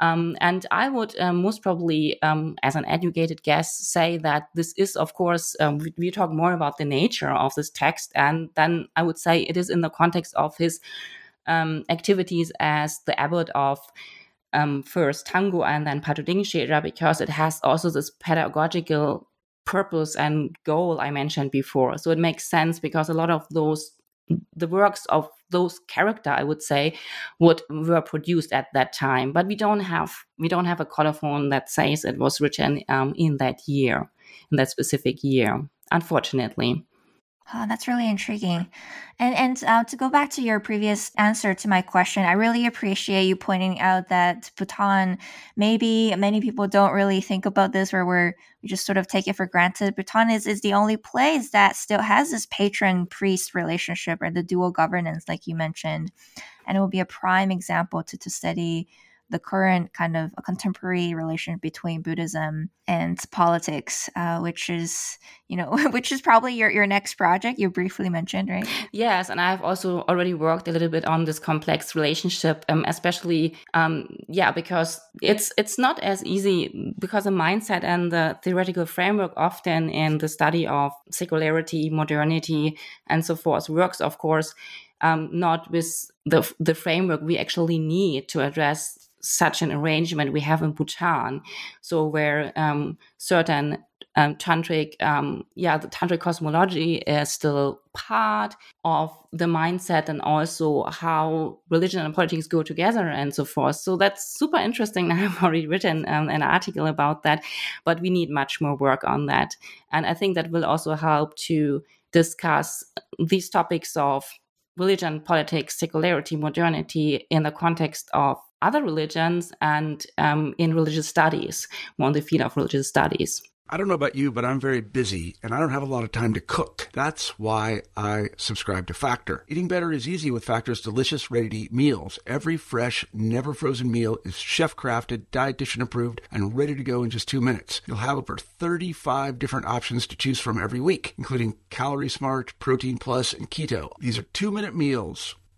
Um, and I would um, most probably, um, as an educated guess, say that this is, of course, um, we, we talk more about the nature of this text. And then I would say it is in the context of his um, activities as the abbot of um, first Tango and then Pato Dingshera, because it has also this pedagogical purpose and goal I mentioned before. So it makes sense because a lot of those the works of those character, I would say, would were produced at that time, but we don't have we don't have a colophon that says it was written um, in that year, in that specific year, unfortunately. Oh, that's really intriguing. And and uh, to go back to your previous answer to my question, I really appreciate you pointing out that Bhutan, maybe many people don't really think about this, or we're, we just sort of take it for granted. Bhutan is, is the only place that still has this patron-priest relationship or the dual governance, like you mentioned. And it will be a prime example to, to study the current kind of a contemporary relation between Buddhism and politics, uh, which is, you know, which is probably your, your next project you briefly mentioned, right? Yes, and I've also already worked a little bit on this complex relationship, um, especially, um, yeah, because it's it's not as easy, because the mindset and the theoretical framework often in the study of secularity, modernity, and so forth works, of course, um, not with the the framework we actually need to address such an arrangement we have in Bhutan. So where um, certain um, tantric, um, yeah, the tantric cosmology is still part of the mindset and also how religion and politics go together and so forth. So that's super interesting. I've already written um, an article about that, but we need much more work on that. And I think that will also help to discuss these topics of religion, politics, secularity, modernity in the context of other religions and um, in religious studies, more in the field of religious studies. I don't know about you, but I'm very busy and I don't have a lot of time to cook. That's why I subscribe to Factor. Eating better is easy with Factor's delicious, ready-to-eat meals. Every fresh, never frozen meal is chef-crafted, dietitian approved, and ready to go in just two minutes. You'll have over thirty-five different options to choose from every week, including Calorie Smart, Protein Plus, and Keto. These are two-minute meals.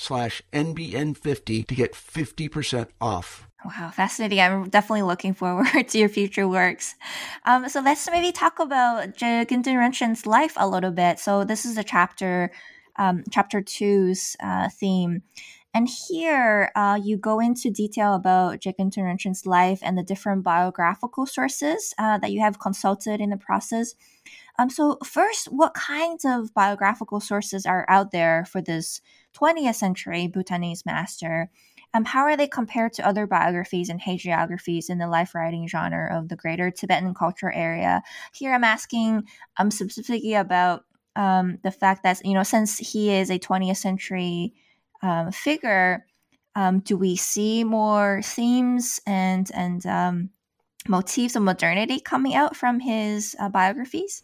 slash N B N fifty to get fifty percent off. Wow, fascinating. I'm definitely looking forward to your future works. Um, so let's maybe talk about Je Gendun Rinpoche's life a little bit. So this is the chapter, um, chapter two's uh, theme. And here uh, you go into detail about Je Gendun Rinpoche's life and the different biographical sources uh, that you have consulted in the process. Um, so first, what kinds of biographical sources are out there for this twentieth century Bhutanese master? Um, how are they compared to other biographies and hagiographies in the life writing genre of the greater Tibetan culture area? Here I'm asking um, specifically about um, the fact that, you know, since he is a twentieth century um, figure, um, do we see more themes and, and um, motifs of modernity coming out from his uh, biographies?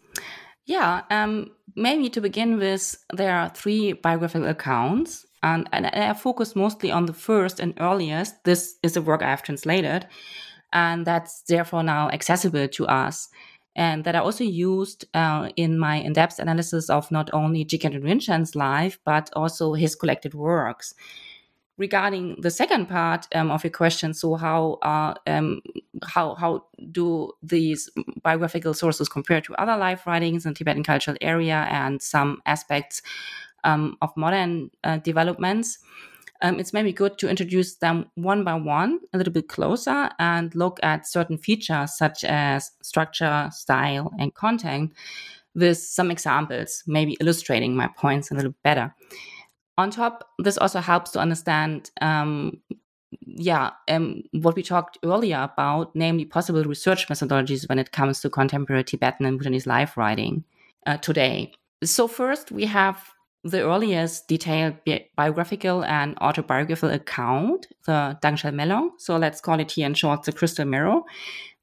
Yeah, um, maybe to begin with, there are three biographical accounts. And, and I focus mostly on the first and earliest. This is a work I've translated, and that's therefore now accessible to us, and that I also used uh, in my in-depth analysis of not only Jigten Rinpoche's life, but also his collected works. Regarding the second part um, of your question, so how uh, um, how how do these biographical sources compare to other life writings in Tibetan cultural area and some aspects Um, of modern uh, developments, um, it's maybe good to introduce them one by one, a little bit closer, and look at certain features such as structure, style, and content with some examples, maybe illustrating my points a little better. On top, this also helps to understand um, yeah, um, what we talked earlier about, namely possible research methodologies when it comes to contemporary Tibetan and Bhutanese life writing uh, today. So first, we have the earliest detailed bi- biographical and autobiographical account, the Dangshal Melong, so let's call it here in short the Crystal Mirror,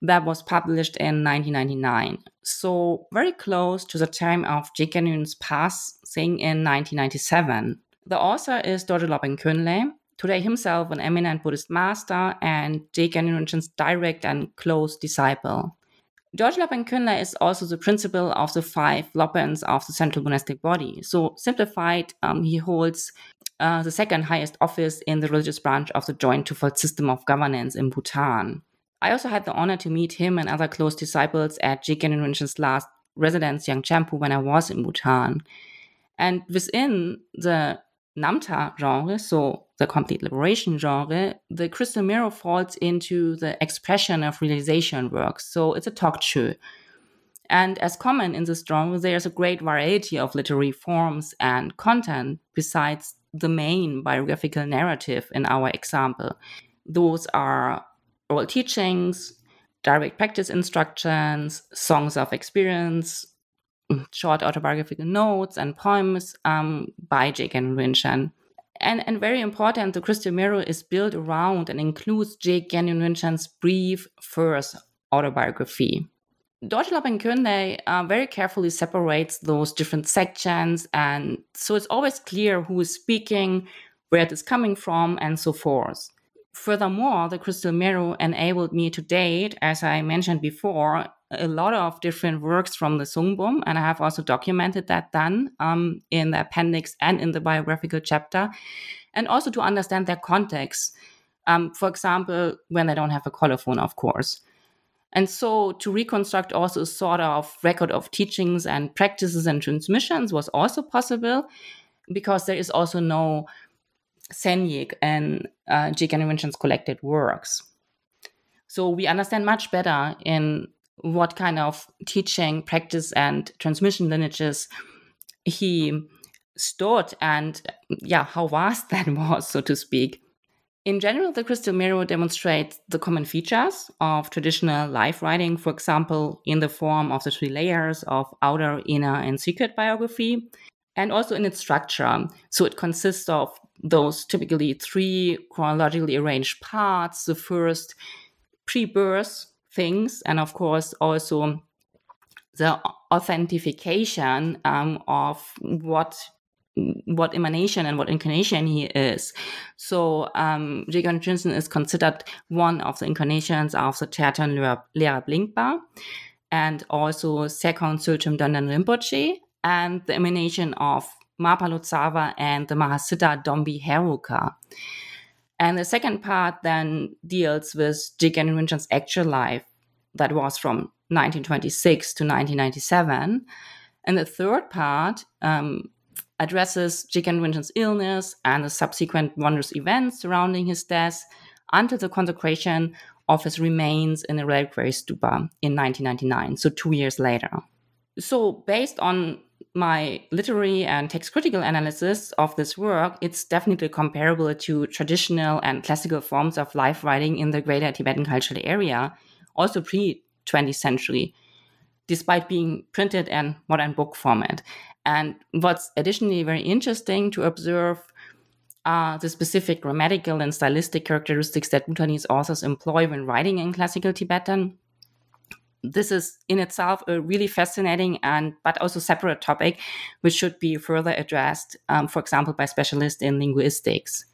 that was published in nineteen ninety-nine. So very close to the time of Jigten Rinpoche's passing in nineteen ninety-seven. The author is Dorje Lopon Kunley, today himself an eminent Buddhist master and Jigten Rinpoche's direct and close disciple. Dorje Lopon Kunley is also the principal of the five Lopens of the Central Monastic Body. So simplified, um, he holds uh, the second highest office in the religious branch of the joint twofold system of governance in Bhutan. I also had the honor to meet him and other close disciples at Jigten Rinpoche's last residence, Yangchenpo, when I was in Bhutan. And within the Namta genre, so the complete liberation genre, the Crystal Mirror falls into the expression of realization works. So it's a tokchu. And as common in this genre, there's a great variety of literary forms and content besides the main biographical narrative in our example. Those are oral teachings, direct practice instructions, songs of experience, short autobiographical notes and poems um, by Jigten Rinpoche. And, and very important, the Crystal Mirror is built around and includes Jigten Rinpoche's brief first autobiography. Dorje Lopon Kunley uh, very carefully separates those different sections, and so it's always clear who is speaking, where it is coming from, and so forth. Furthermore, the Crystal Mirror enabled me to date, as I mentioned before, a lot of different works from the Sungbum, and I have also documented that done um, in the appendix and in the biographical chapter, and also to understand their context. Um, for example, when they don't have a colophon, of course. And so to reconstruct also a sort of record of teachings and practices and transmissions was also possible, because there is also no Senyik and uh, Jigten Rinpoche's collected works. So we understand much better in what kind of teaching, practice, and transmission lineages he stood, and yeah, how vast that was, so to speak. In general, the Crystal Mirror demonstrates the common features of traditional life writing, for example, in the form of the three layers of outer, inner, and secret biography, and also in its structure. So it consists of those typically three chronologically arranged parts, the first pre-birth things, and of course also the authentication um, of what what emanation and what incarnation he is. So um, Gendün Rinchen is considered one of the incarnations of the Tertan Lera Blingpa, and also second Sultan Gendun Rinpoche, and the emanation of Mapa Lhotsava and the Mahasiddha Dombi Heruka. And the second part then deals with Gendün Rinpoche's actual life that was from nineteen twenty-six to nineteen ninety-seven. And the third part um, addresses Gendün Rinpoche's illness and the subsequent wondrous events surrounding his death until the consecration of his remains in a reliquary stupa in nineteen ninety-nine, so two years later. So based on my literary and text-critical analysis of this work, it's definitely comparable to traditional and classical forms of life writing in the greater Tibetan cultural area, also pre-twentieth century, despite being printed and modern book format. And what's additionally very interesting to observe are the specific grammatical and stylistic characteristics that Bhutanese authors employ when writing in classical Tibetan. This is in itself a really fascinating and but also separate topic, which should be further addressed, um, for example, by specialists in linguistics.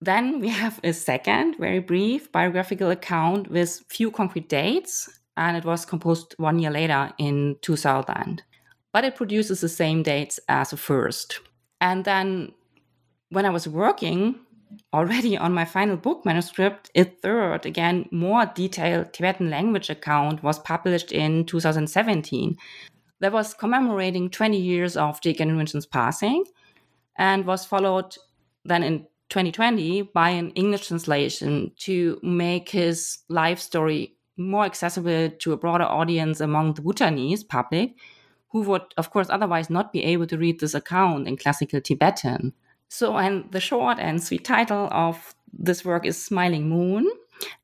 Then we have a second, very brief biographical account with few concrete dates, and it was composed one year later in two thousand. But it produces the same dates as the first. And then when I was working already on my final book manuscript, a third, again, more detailed Tibetan language account was published in two thousand seventeen. That was commemorating twenty years of Gendün Rinpoche's passing, and was followed then in twenty twenty by an English translation to make his life story more accessible to a broader audience among the Bhutanese public, who would, of course, otherwise not be able to read this account in classical Tibetan. So, and the short and sweet title of this work is Smiling Moon.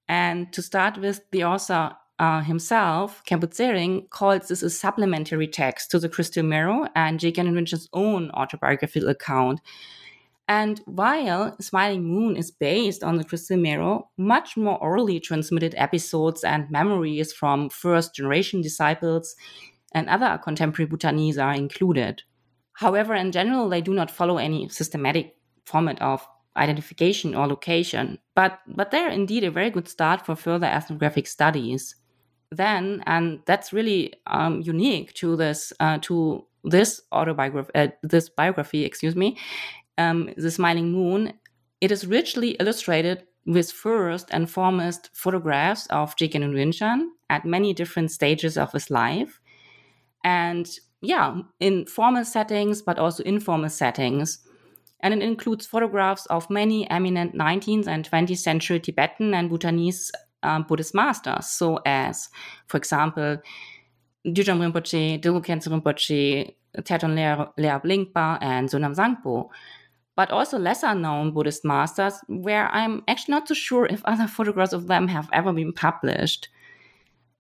And to start with, the author uh, himself, Khenpo Tsering, calls this a supplementary text to the Crystal Mirror and Gendün Rinpoche's own autobiographical account. And while Smiling Moon is based on the Crystal Mirror, much more orally transmitted episodes and memories from first-generation disciples and other contemporary Bhutanese are included. However, in general, they do not follow any systematic format of identification or location, but, but they're indeed a very good start for further ethnographic studies. Then, and that's really um, unique to this uh, to this autobiography, uh, this biography, excuse me, um, The Smiling Moon, it is richly illustrated with first and foremost photographs of Gendün Rinchen at many different stages of his life, and yeah, in formal settings, but also informal settings. And it includes photographs of many eminent nineteenth and twentieth century Tibetan and Bhutanese um, Buddhist masters, so as, for example, Dzogchen Rinpoche, Dilgo Khyentse Rinpoche, Tertan Lera Blingpa, and Zonam Zangpo, but also lesser-known Buddhist masters, where I'm actually not so sure if other photographs of them have ever been published.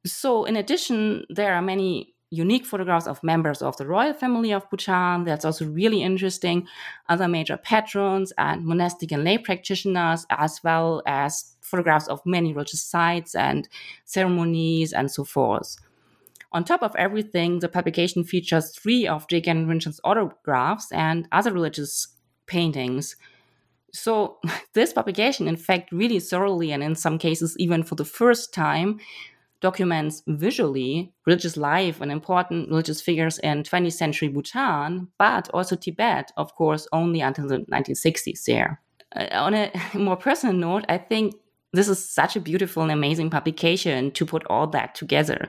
So, in addition, there are many unique photographs of members of the royal family of Bhutan. That's also really interesting. Other major patrons and monastic and lay practitioners, as well as photographs of many religious sites and ceremonies and so forth. On top of everything, the publication features three of Gendün Rinpoche's autographs and other religious paintings. So this publication, in fact, really thoroughly, and in some cases even for the first time, documents visually religious life and important religious figures in twentieth century Bhutan, but also Tibet, of course, only until the nineteen sixties there. Uh, on a more personal note, I think this is such a beautiful and amazing publication to put all that together.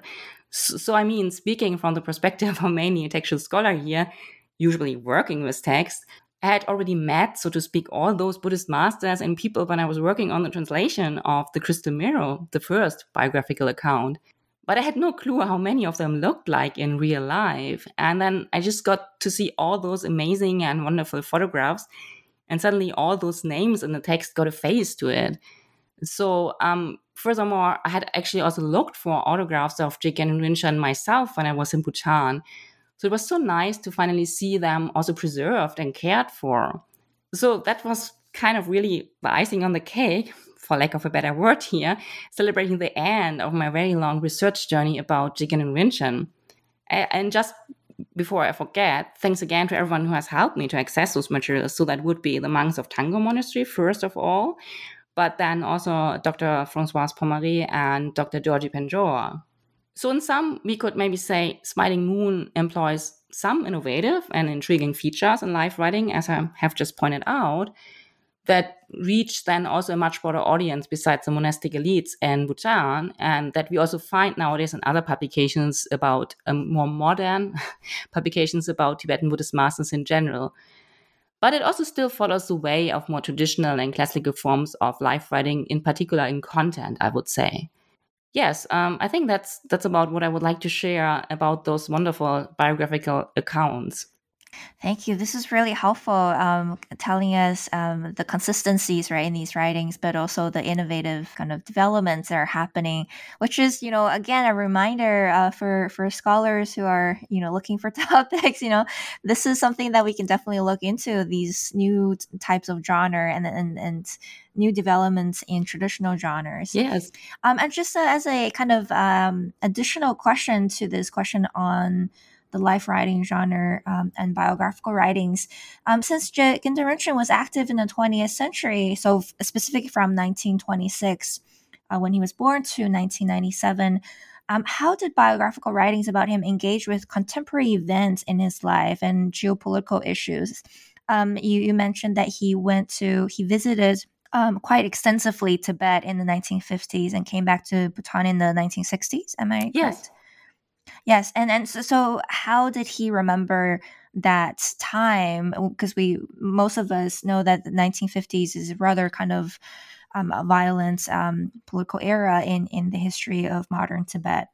So, so I mean, speaking from the perspective of mainly a textual scholar here, usually working with text, I had already met, so to speak, all those Buddhist masters and people when I was working on the translation of the Crystal Mirror, the first biographical account. But I had no clue how many of them looked like in real life. And then I just got to see all those amazing and wonderful photographs. And suddenly all those names in the text got a face to it. So um, furthermore, I had actually also looked for autographs of Gendün Rinchen myself when I was in Bhutan. So it was so nice to finally see them also preserved and cared for. So that was kind of really the icing on the cake, for lack of a better word here, celebrating the end of my very long research journey about Gendün Rinchen. And just before I forget, thanks again to everyone who has helped me to access those materials. So that would be the monks of Tango Monastery, first of all, but then also Doctor Françoise Pommery and Doctor Dorji Penjor. So in sum, we could maybe say Smiling Moon employs some innovative and intriguing features in live writing, as I have just pointed out, that reach then also a much broader audience besides the monastic elites in Bhutan, and that we also find nowadays in other publications about um, more modern publications about Tibetan Buddhist masters in general. But it also still follows the way of more traditional and classical forms of live writing, in particular in content, I would say. Yes, um, I think that's that's about what I would like to share about those wonderful biographical accounts. Thank you. This is really helpful, um, telling us um, the consistencies, right, in these writings, but also the innovative kind of developments that are happening, which is, you know, again, a reminder uh, for, for scholars who are, you know, looking for topics, you know, this is something that we can definitely look into, these new t- types of genre and and and new developments in traditional genres. Yes. Um, and just uh, as a kind of um, additional question to this question on the life writing genre um, and biographical writings. Um, since Je- Gendün Rinchen was active in the twentieth century, so f- specifically from nineteen twenty-six, uh, when he was born, to nineteen ninety-seven, um, how did biographical writings about him engage with contemporary events in his life and geopolitical issues? Um, you, you mentioned that he went to, he visited um, quite extensively Tibet in the nineteen fifties and came back to Bhutan in the nineteen sixties. Am I correct? Yes. Yes, and and so, so how did he remember that time? Because we most of us know that the nineteen fifties is rather kind of um, a violent um, political era in, in the history of modern Tibet.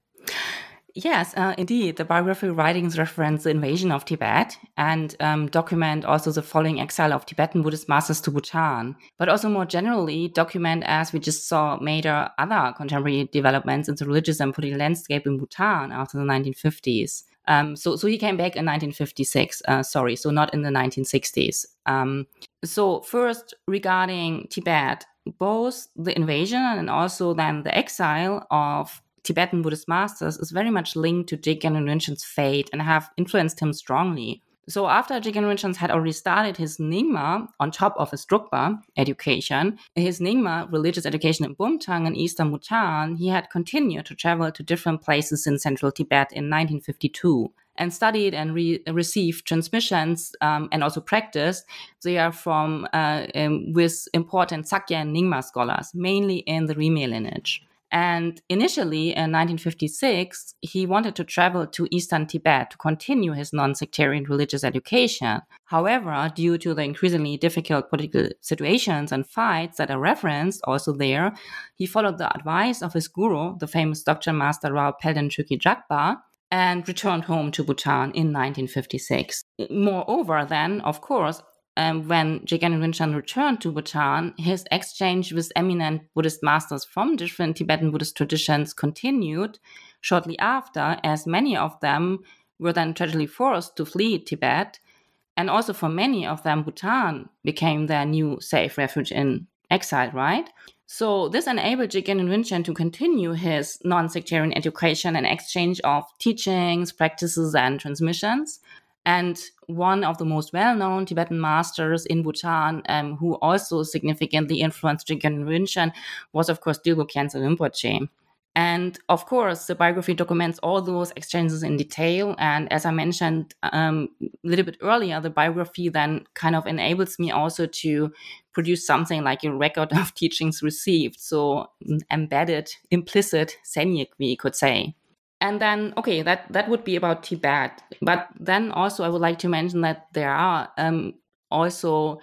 Yes, uh, indeed. The biographical writings reference the invasion of Tibet and um, document also the following exile of Tibetan Buddhist masters to Bhutan, but also more generally document, as we just saw, major other contemporary developments in the religious and political landscape in Bhutan after the nineteen fifties. Um, so, so he came back in nineteen fifty-six, uh, sorry, so not in the nineteen sixties. Um, so first, regarding Tibet, both the invasion and also then the exile of Tibetan Buddhist masters is very much linked to Gendün Rinpoche's fate and have influenced him strongly. So after Gendün Rinpoche had already started his Nyingma on top of his Drukpa education, his Nyingma religious education in Bumthang and eastern Bhutan, he had continued to travel to different places in central Tibet in nineteen fifty-two and studied and re- received transmissions um, and also practiced there from uh, um, with important Sakya and Nyingma scholars, mainly in the Rime lineage. And initially, in nineteen fifty-six, he wanted to travel to eastern Tibet to continue his non-sectarian religious education. However, due to the increasingly difficult political situations and fights that are referenced also there, he followed the advice of his guru, the famous Doctor Master Rao Pelden Chökyi Dragpa, and returned home to Bhutan in nineteen fifty-six. Moreover, then, of course, Um, when Gendün Rinchen returned to Bhutan, his exchange with eminent Buddhist masters from different Tibetan Buddhist traditions continued shortly after, as many of them were then tragically forced to flee Tibet, and also for many of them, Bhutan became their new safe refuge in exile, right? So this enabled Gendün Rinchen to continue his non-sectarian education and exchange of teachings, practices, and transmissions. And one of the most well-known Tibetan masters in Bhutan, um, who also significantly influenced Gendün Rinchen, was, of course, Dilgo Khyentse Rinpoche. And, of course, the biography documents all those exchanges in detail. And as I mentioned um, a little bit earlier, the biography then kind of enables me also to produce something like a record of teachings received, so embedded, implicit senyik, we could say. And then, okay, that, that would be about Tibet. But then also I would like to mention that there are um, also,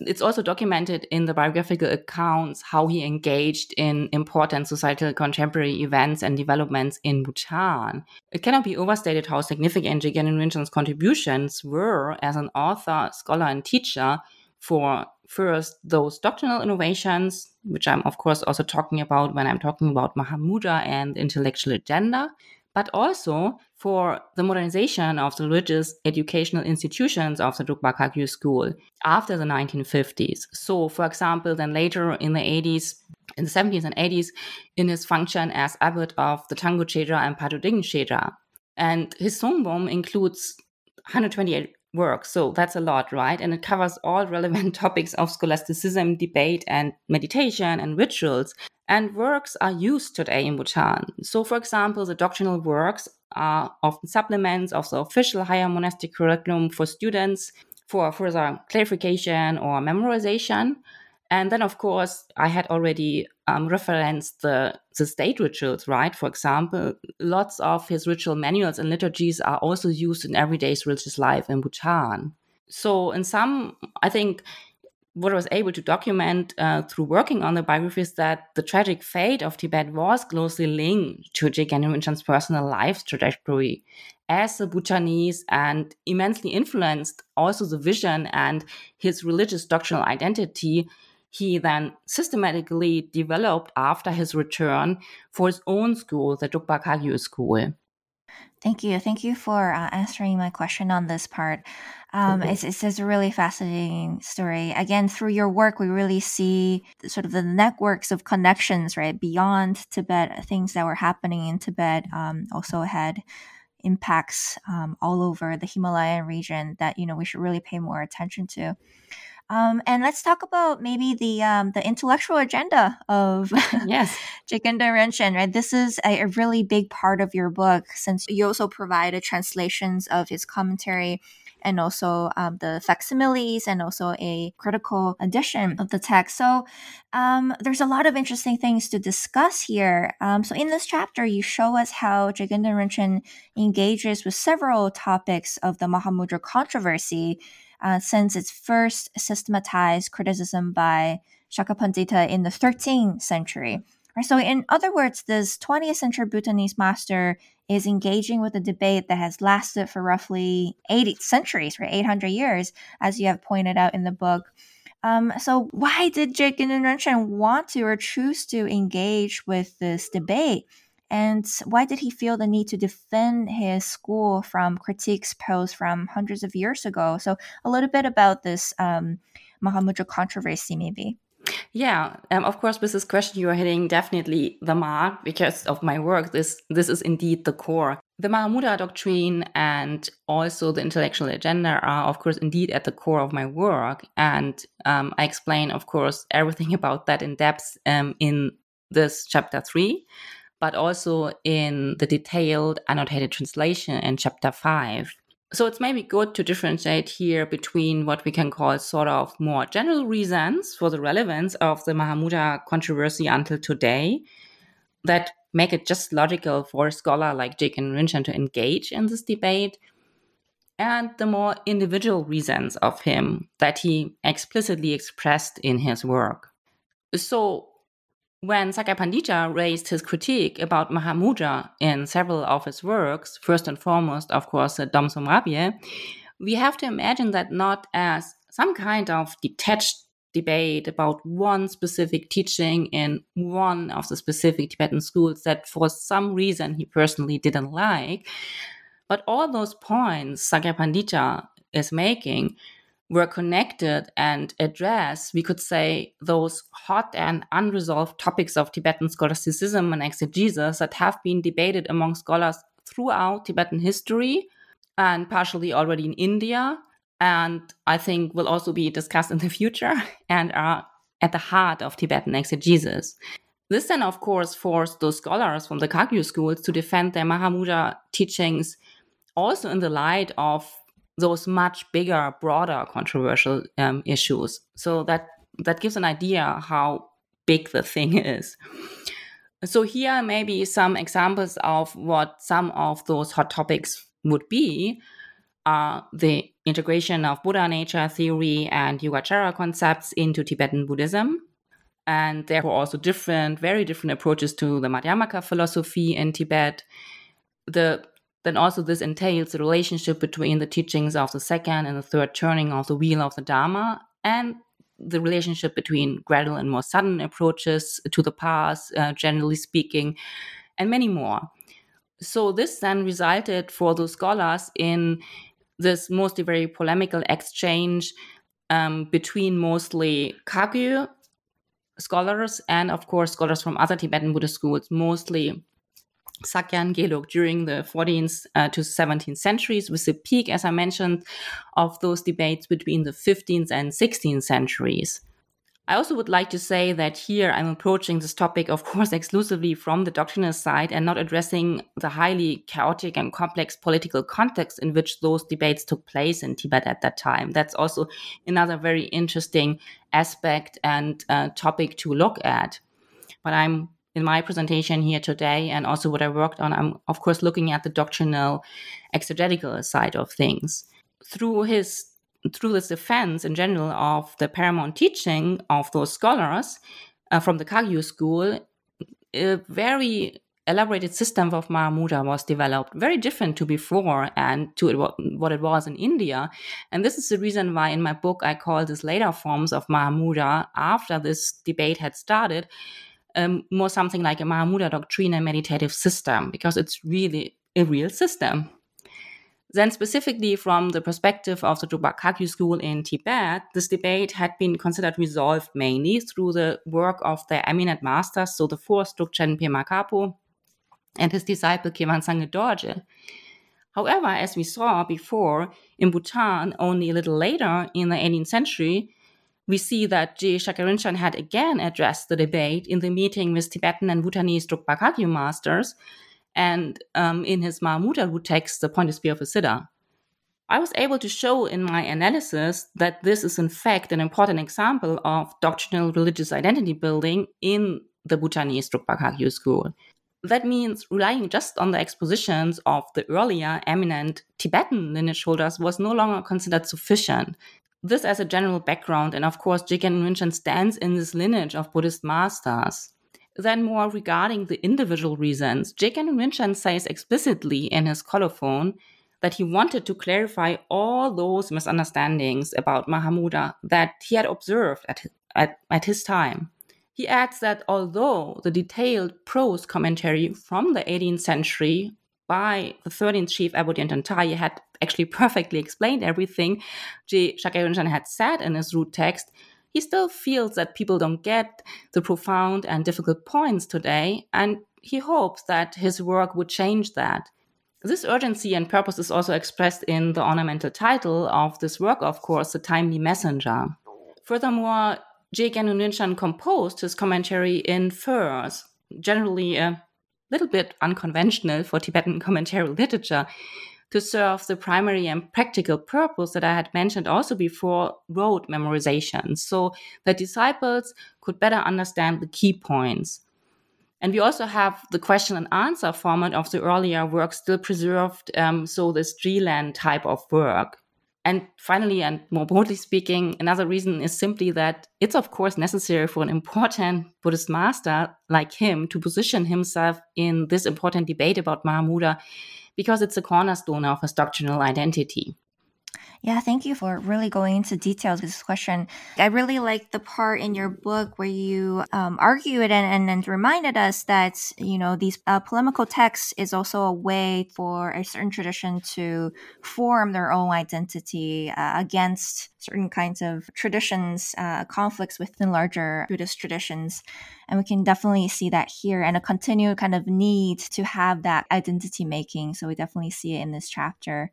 it's also documented in the biographical accounts how he engaged in important societal contemporary events and developments in Bhutan. It cannot be overstated how significant Gendün Rinpoche's contributions were as an author, scholar, and teacher for first those doctrinal innovations, which I'm of course also talking about when I'm talking about Mahamudra and intellectual agenda, but also for the modernization of the religious educational institutions of the Drukpa Kagyu school after the nineteen fifties. So, for example, then later in the eighties, in the seventies and eighties, in his function as abbot of the Tango Chedra and Padoding Chedra. And his Songbom includes one hundred twenty-eight works, so that's a lot, right? And it covers all relevant topics of scholasticism, debate, and meditation, and rituals. And works are used today in Bhutan. So, for example, the doctrinal works are often supplements of the official higher monastic curriculum for students for further clarification or memorization. And then, of course, I had already um, referenced the, the state rituals, right? For example, lots of his ritual manuals and liturgies are also used in everyday religious life in Bhutan. So in some, I think, what I was able to document uh, through working on the biography is that the tragic fate of Tibet was closely linked to Jigten Rinpoche's personal life trajectory, as the Bhutanese, and immensely influenced also the vision and his religious doctrinal identity he then systematically developed after his return for his own school, the Drukpa Kagyu school. Thank you. Thank you for uh, answering my question on this part. Um, okay. it's, it's just a really fascinating story. Again, through your work, we really see sort of the networks of connections, right, beyond Tibet, things that were happening in Tibet um, also had impacts um, all over the Himalayan region that, you know, we should really pay more attention to. Um, and let's talk about maybe the um, the intellectual agenda of yes. Jigten Rinchen, right? This is a, a really big part of your book, since you also provided translations of his commentary and also um, the facsimiles and also a critical edition of the text. So um, there's a lot of interesting things to discuss here. Um, so in this chapter, you show us how Jigten Rinchen engages with several topics of the Mahamudra controversy, Uh, since its first systematized criticism by Sakya Pandita in the thirteenth century. Right, so in other words, this twentieth century Bhutanese master is engaging with a debate that has lasted for roughly eight centuries, right, eight hundred years, as you have pointed out in the book. Um, so why did Jigten Rinchen want to or choose to engage with this debate? And why did he feel the need to defend his school from critiques posed from hundreds of years ago? So a little bit about this um, Mahamudra controversy, maybe. Yeah, um, of course, with this question, you are hitting definitely the mark because of my work. This this is indeed the core. The Mahamudra doctrine and also the intellectual agenda are, of course, indeed at the core of my work. And um, I explain, of course, everything about that in depth um, in this chapter three, but also in the detailed annotated translation in chapter five. So it's maybe good to differentiate here between what we can call sort of more general reasons for the relevance of the Mahamudra controversy until today that make it just logical for a scholar like Jigten Rinchen to engage in this debate, and the more individual reasons of him that he explicitly expressed in his work. So when Sakya Pandita raised his critique about Mahamudra in several of his works, first and foremost, of course, the Dom Somrabye, we have to imagine that not as some kind of detached debate about one specific teaching in one of the specific Tibetan schools that for some reason he personally didn't like, but all those points Sakya Pandita is making were connected and address, we could say, those hot and unresolved topics of Tibetan scholasticism and exegesis that have been debated among scholars throughout Tibetan history and partially already in India, and I think will also be discussed in the future and are at the heart of Tibetan exegesis. This then, of course, forced those scholars from the Kagyu schools to defend their Mahamudra teachings also in the light of those much bigger, broader, controversial um, issues. So that, that gives an idea how big the thing is. So here may be some examples of what some of those hot topics would be. Uh, the integration of Buddha nature theory and Yogacara concepts into Tibetan Buddhism. And there were also different, very different approaches to the Madhyamaka philosophy in Tibet. The Then also this entails the relationship between the teachings of the second and the third turning of the wheel of the Dharma, and the relationship between gradual and more sudden approaches to the path, uh, generally speaking, and many more. So this then resulted for those scholars in this mostly very polemical exchange um, between mostly Kagyu scholars and, of course, scholars from other Tibetan Buddhist schools, mostly Sakya and Gelug, during the fourteenth uh, to seventeenth centuries, with the peak, as I mentioned, of those debates between the fifteenth and sixteenth centuries. I also would like to say that here I'm approaching this topic, of course, exclusively from the doctrinal side and not addressing the highly chaotic and complex political context in which those debates took place in Tibet at that time. That's also another very interesting aspect and uh, topic to look at. But I'm in my presentation here today, and also what I worked on, I'm of course looking at the doctrinal exegetical side of things. Through his through this defense in general of the paramount teaching of those scholars uh, from the Kagyu school, a very elaborated system of Mahamudra was developed, very different to before and to it, what it was in India. And this is the reason why in my book I call these later forms of Mahamudra, after this debate had started, um, more something like a Mahamudra doctrine and meditative system, because it's really a real system. Then specifically from the perspective of the Drukpa Kagyu school in Tibet, this debate had been considered resolved mainly through the work of their eminent masters, so the fourth Drukchen Pema Karpo and his disciple Khyentse Rinpoche Dorje. However, as we saw before, in Bhutan, only a little later in the eighteenth century, we see that Je Shakya Rinchen had again addressed the debate in the meeting with Tibetan and Bhutanese Drukpa Kagyu masters, and um, in his Mahamudra root text, The Point of Spear of a Siddha. I was able to show in my analysis that this is in fact an important example of doctrinal religious identity building in the Bhutanese Drukpa Kagyu school. That means relying just on the expositions of the earlier eminent Tibetan lineage holders was no longer considered sufficient. This as a general background, and of course Jigten Rinchen stands in this lineage of Buddhist masters. Then more regarding the individual reasons, Gendün Rinchen says explicitly in his colophon that he wanted to clarify all those misunderstandings about Mahamudra that he had observed at, at, at his time. He adds that although the detailed prose commentary from the eighteenth century by the thirteenth chief Abodhi Tanthaye had actually perfectly explained everything Je Shakya Rinchen had said in his root text, he still feels that people don't get the profound and difficult points today, and he hopes that his work would change that. This urgency and purpose is also expressed in the ornamental title of this work, of course, The Timely Messenger. Furthermore, Je Gendün Rinchen composed his commentary in verse, generally a little bit unconventional for Tibetan commentary literature, to serve the primary and practical purpose that I had mentioned also before, rote memorization, so that disciples could better understand the key points. And we also have the question and answer format of the earlier work still preserved, um, so this G-land type of work. And finally, and more broadly speaking, another reason is simply that it's of course necessary for an important Buddhist master like him to position himself in this important debate about Mahamudra, because it's a cornerstone of his doctrinal identity. Yeah, thank you for really going into details with this question. I really like the part in your book where you um, argued and, and, and reminded us that, you know, these uh, polemical texts is also a way for a certain tradition to form their own identity uh, against certain kinds of traditions, uh, conflicts within larger Buddhist traditions. And we can definitely see that here, and a continued kind of need to have that identity making. So we definitely see it in this chapter.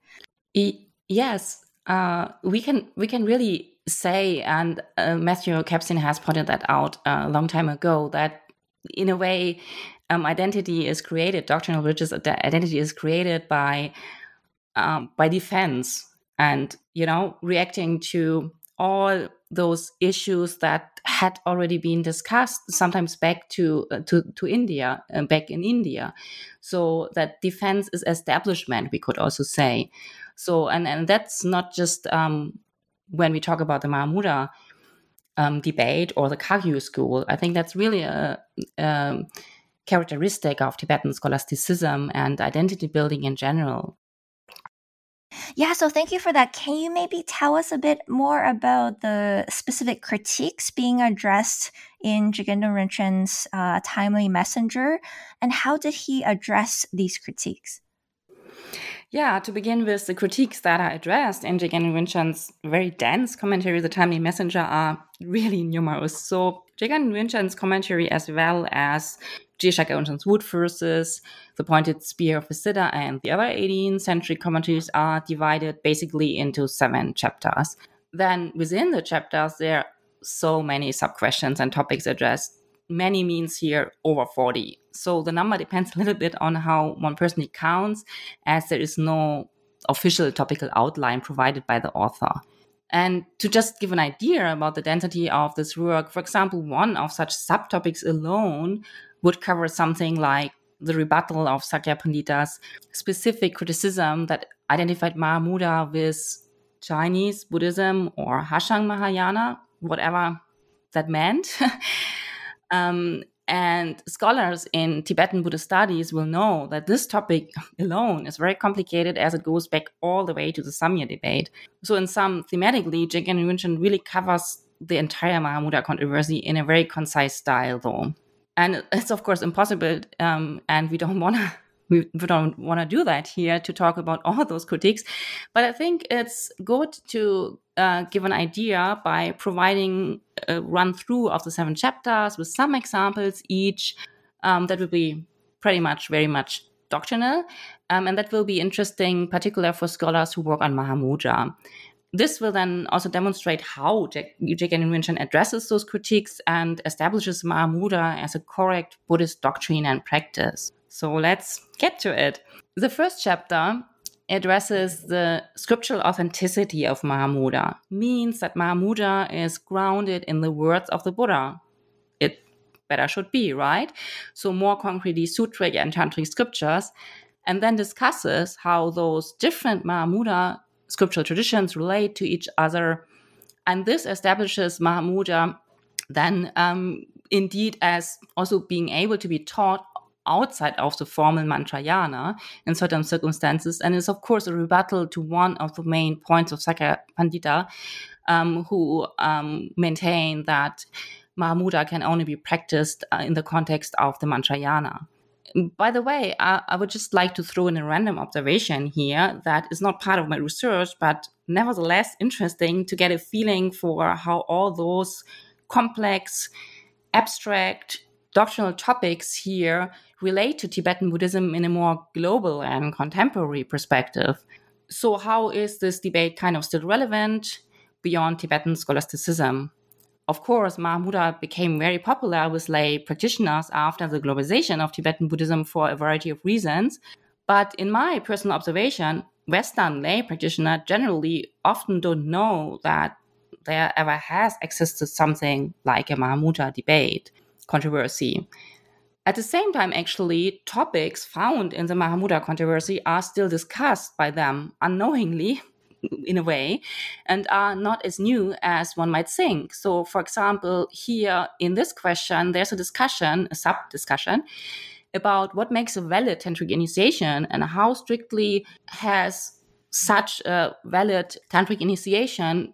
E- yes. Uh, we can we can really say, and uh, Matthew Kapsin has pointed that out uh, a long time ago, that in a way um, identity is created, doctrinal religious identity is created by um, by defense, and you know reacting to all those issues that had already been discussed, sometimes back to uh, to to India, uh, back in India. So that defense is establishment, we could also say. So, and, and that's not just um, when we talk about the Mahamudra um, debate or the Kagyu school. I think that's really a, a characteristic of Tibetan scholasticism and identity building in general. Yeah, so thank you for that. Can you maybe tell us a bit more about the specific critiques being addressed in Jigten Rinchen's uh, Timely Messenger, and how did he address these critiques? Yeah, to begin with, the critiques that are addressed in Jigten Rinchen's very dense commentary, The Timely Messenger, are really numerous. So Jigten Rinchen's commentary, as well as Geshe Gyönpo's wood verses, The Pointed Spear of the Siddha, and the other eighteenth century commentaries, are divided basically into seven chapters. Then within the chapters, there are so many sub-questions and topics addressed. Many means here over forty. So the number depends a little bit on how one personally counts, as there is no official topical outline provided by the author. And to just give an idea about the density of this work, for example, one of such subtopics alone would cover something like the rebuttal of Sakya Pandita's specific criticism that identified Mahamudra with Chinese Buddhism or Hashang Mahayana, whatever that meant. um, and scholars in Tibetan Buddhist studies will know that this topic alone is very complicated, as it goes back all the way to the Samya debate. So in sum, thematically, Gendün Rinchen really covers the entire Mahamudra controversy in a very concise style, though. And it's, of course, impossible, um, and we don't want to we don't want to do that here, to talk about all those critiques. But I think it's good to uh, give an idea by providing a run-through of the seven chapters with some examples each. Um, that will be pretty much, very much doctrinal, um, and that will be interesting, particularly for scholars who work on Mahamudra. This will then also demonstrate how Gendün Rinchen addresses those critiques and establishes Mahamudra as a correct Buddhist doctrine and practice. So let's get to it. The first chapter addresses the scriptural authenticity of Mahamudra, means that Mahamudra is grounded in the words of the Buddha. It better should be, right? So more concretely, sutric and tantric scriptures, and then discusses how those different Mahamudra scriptural traditions relate to each other. And this establishes Mahamudra then um, indeed as also being able to be taught outside of the formal Mantrayana in certain circumstances, and is, of course, a rebuttal to one of the main points of Sakya Pandita, um, who um, maintained that Mahamudra can only be practiced uh, in the context of the Mantrayana. By the way, I, I would just like to throw in a random observation here that is not part of my research, but nevertheless interesting to get a feeling for how all those complex, abstract, doctrinal topics here relate to Tibetan Buddhism in a more global and contemporary perspective. So how is this debate kind of still relevant beyond Tibetan scholasticism? Of course, Mahamudra became very popular with lay practitioners after the globalization of Tibetan Buddhism for a variety of reasons. But in my personal observation, Western lay practitioners generally often don't know that there ever has existed something like a Mahamudra debate, controversy. At the same time, actually, topics found in the Mahamudra controversy are still discussed by them unknowingly, in a way, and are not as new as one might think. So, for example, here in this question, there's a discussion, a sub-discussion, about what makes a valid tantric initiation and how strictly has such a valid tantric initiation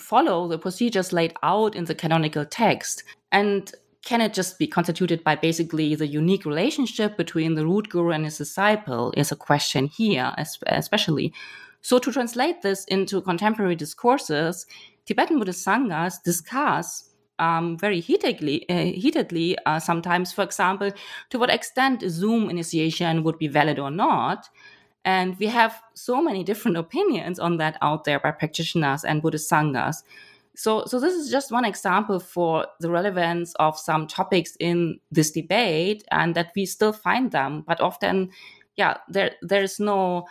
follow the procedures laid out in the canonical text. And can it just be constituted by basically the unique relationship between the root guru and his disciple is a question here, especially. So to translate this into contemporary discourses, Tibetan Buddhist sanghas discuss um, very heatedly, uh, heatedly uh, sometimes, for example, to what extent Zoom initiation would be valid or not. And we have so many different opinions on that out there by practitioners and Buddhist sanghas. So, so this is just one example for the relevance of some topics in this debate, and that we still find them. But often, yeah, there there is no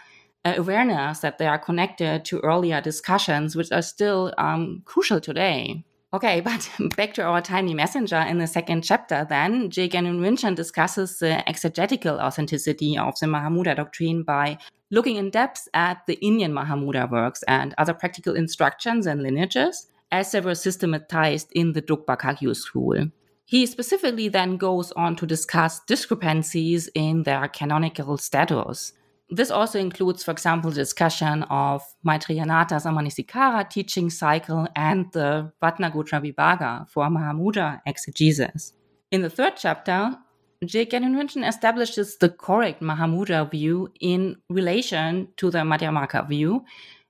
awareness that they are connected to earlier discussions, which are still um, crucial today. Okay, but back to our Timely Messenger in the second chapter then. Gendün Rinchen discusses the exegetical authenticity of the Mahamudra doctrine by looking in depth at the Indian Mahamudra works and other practical instructions and lineages, as they were systematized in the Drukpa Kagyu school. He specifically then goes on to discuss discrepancies in their canonical status. This also includes, for example, the discussion of Maitriyanatha Samanisikara teaching cycle and the Vatnagotra Vibhaga for Mahamudra exegesis. In the third chapter, Je Gendün Rinchen establishes the correct Mahamudra view in relation to the Madhyamaka view.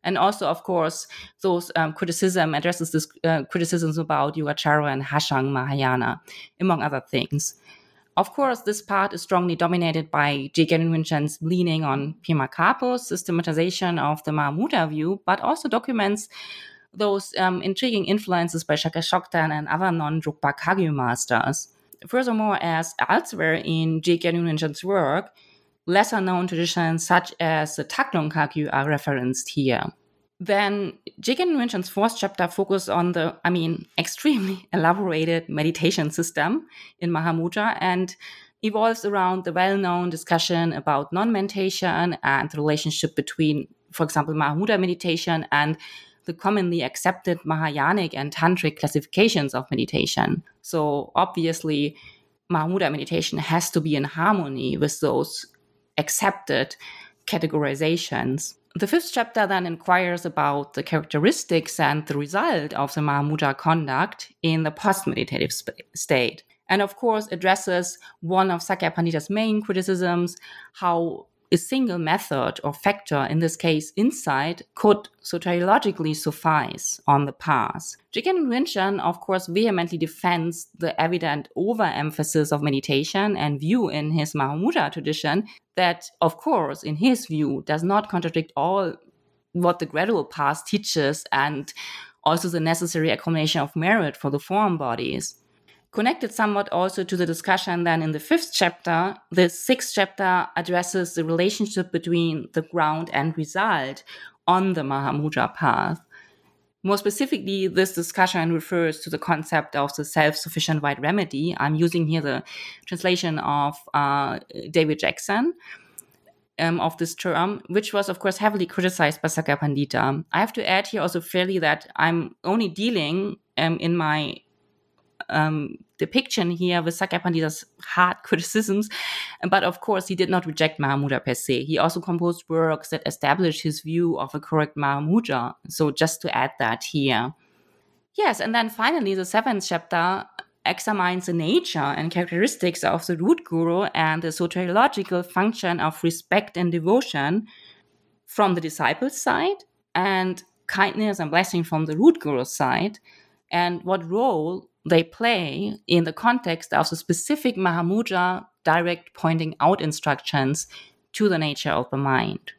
And also, of course, those um, criticism addresses this uh, criticisms about Yogacara and Hashang Mahayana, among other things. Of course, this part is strongly dominated by Je Gendün Rinchen's leaning on Pema Karpo's systematization of the Mahamudra view, but also documents those um, intriguing influences by Shakya Chokden and other non-Drukpa Kagyu masters. Furthermore, as elsewhere in Je Gendün Rinchen's work, lesser-known traditions such as the Taklung Kagyu are referenced here. Then Je Gendün Rinchen's fourth chapter focuses on the, I mean, extremely elaborated meditation system in Mahamudra and evolves around the well-known discussion about non-meditation and the relationship between, for example, Mahamudra meditation and the commonly accepted Mahayanic and Tantric classifications of meditation. So obviously, Mahamudra meditation has to be in harmony with those accepted categorizations. The fifth chapter then inquires about the characteristics and the result of the Mahamudra conduct in the post-meditative sp- state. And of course addresses one of Sakya Pandita's main criticisms, how a single method or factor, in this case insight, could soteriologically suffice on the path. Je Gendün Rinchen, of course, vehemently defends the evident overemphasis of meditation and view in his Mahamudra tradition that, of course, in his view, does not contradict all what the gradual path teaches and also the necessary accommodation of merit for the form bodies. Connected somewhat also to the discussion then in the fifth chapter, the sixth chapter addresses the relationship between the ground and result on the Mahamudra path. More specifically, this discussion refers to the concept of the self-sufficient white remedy. I'm using here the translation of uh, David Jackson um, of this term, which was, of course, heavily criticized by Sakya Pandita. I have to add here also fairly that I'm only dealing um, in my Um, depiction here with Sakya Pandita's hard criticisms, but of course he did not reject Mahamudra per se. He also composed works that established his view of a correct Mahamudra, so just to add that here. Yes, and then finally the seventh chapter examines the nature and characteristics of the root guru and the soteriological function of respect and devotion from the disciple's side and kindness and blessing from the root guru's side, and what role they play in the context of the specific Mahamudra direct pointing out instructions to the nature of the mind.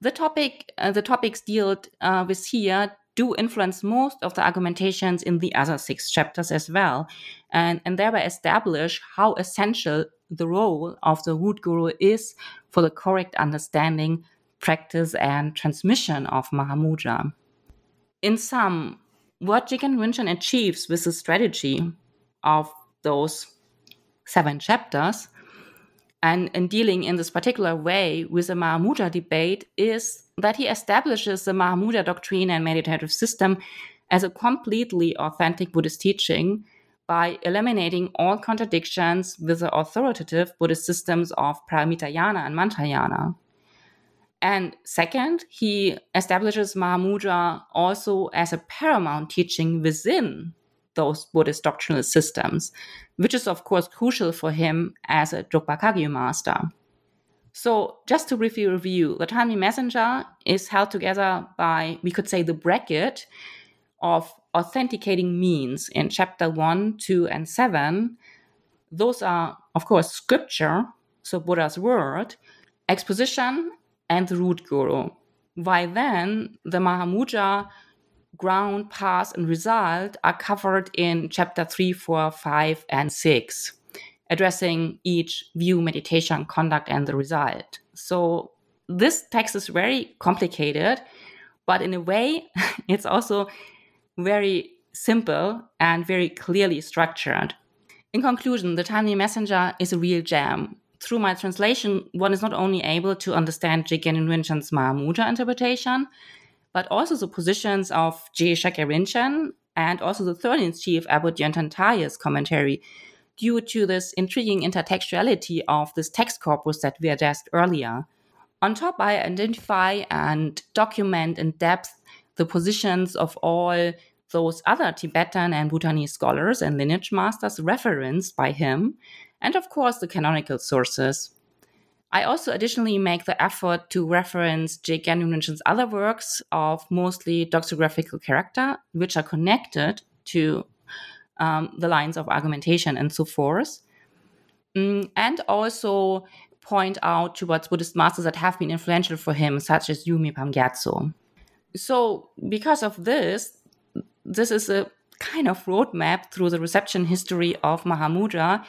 The topic, uh, the topics dealt uh, with here do influence most of the argumentations in the other six chapters as well, and, and thereby establish how essential the role of the root guru is for the correct understanding, practice, and transmission of Mahamudra. In sum, what Je Gendün Rinchen achieves with the strategy of those seven chapters and, and dealing in this particular way with the Mahamudra debate is that he establishes the Mahamudra doctrine and meditative system as a completely authentic Buddhist teaching by eliminating all contradictions with the authoritative Buddhist systems of Paramitayana and Mantrayana. And second, he establishes Mahamudra also as a paramount teaching within those Buddhist doctrinal systems, which is, of course, crucial for him as a Drukpa Kagyu master. So just to briefly review, the timely messenger is held together by, we could say, the bracket of authenticating means in chapter one, two, and seven. Those are, of course, scripture, so Buddha's word, exposition, and the root guru. By then, the Mahamudra ground, path, and result are covered in chapter three, four, five, and six, addressing each view, meditation, conduct, and the result. So this text is very complicated, but in a way, it's also very simple and very clearly structured. In conclusion, the timely messenger is a real gem. Through my translation, one is not only able to understand Je Gendün Rinchen's Mahamudra interpretation, but also the positions of Je Shakya Rinchen and also the third-in-chief Abbot Yönten Thaye's commentary, due to this intriguing intertextuality of this text corpus that we addressed earlier. On top, I identify and document in depth the positions of all those other Tibetan and Bhutanese scholars and lineage masters referenced by him, and of course the canonical sources. I also additionally make the effort to reference Je Gendun Rinpoche's other works of mostly doxographical character, which are connected to um, the lines of argumentation and so forth, mm, and also point out towards Buddhist masters that have been influential for him, such as Yumi Pam Gyatso. So because of this, this is a kind of roadmap through the reception history of Mahamudra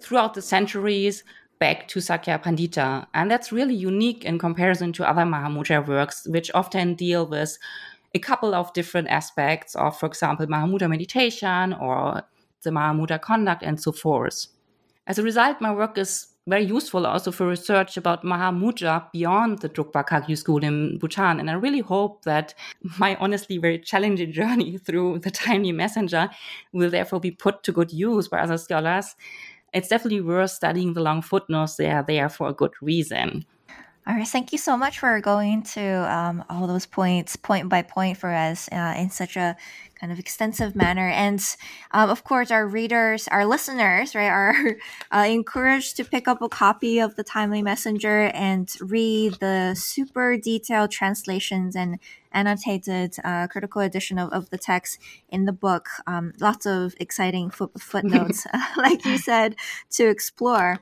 throughout the centuries back to Sakya Pandita. And that's really unique in comparison to other Mahamudra works, which often deal with a couple of different aspects of, for example, Mahamudra meditation or the Mahamudra conduct and so forth. As a result, my work is very useful also for research about Mahamudra beyond the Drukpa Kagyu school in Bhutan. And I really hope that my honestly very challenging journey through the timely messenger will therefore be put to good use by other scholars. It's definitely worth studying the long footnotes. They are there for a good reason. All right. Thank you so much for going to um, all those points, point by point for us uh, in such a kind of extensive manner. And um, of course, our readers, our listeners, right, are uh, encouraged to pick up a copy of The Timely Messenger and read the super detailed translations and annotated uh, critical edition of, of the text in the book. Um, lots of exciting foot- footnotes, like you said, to explore.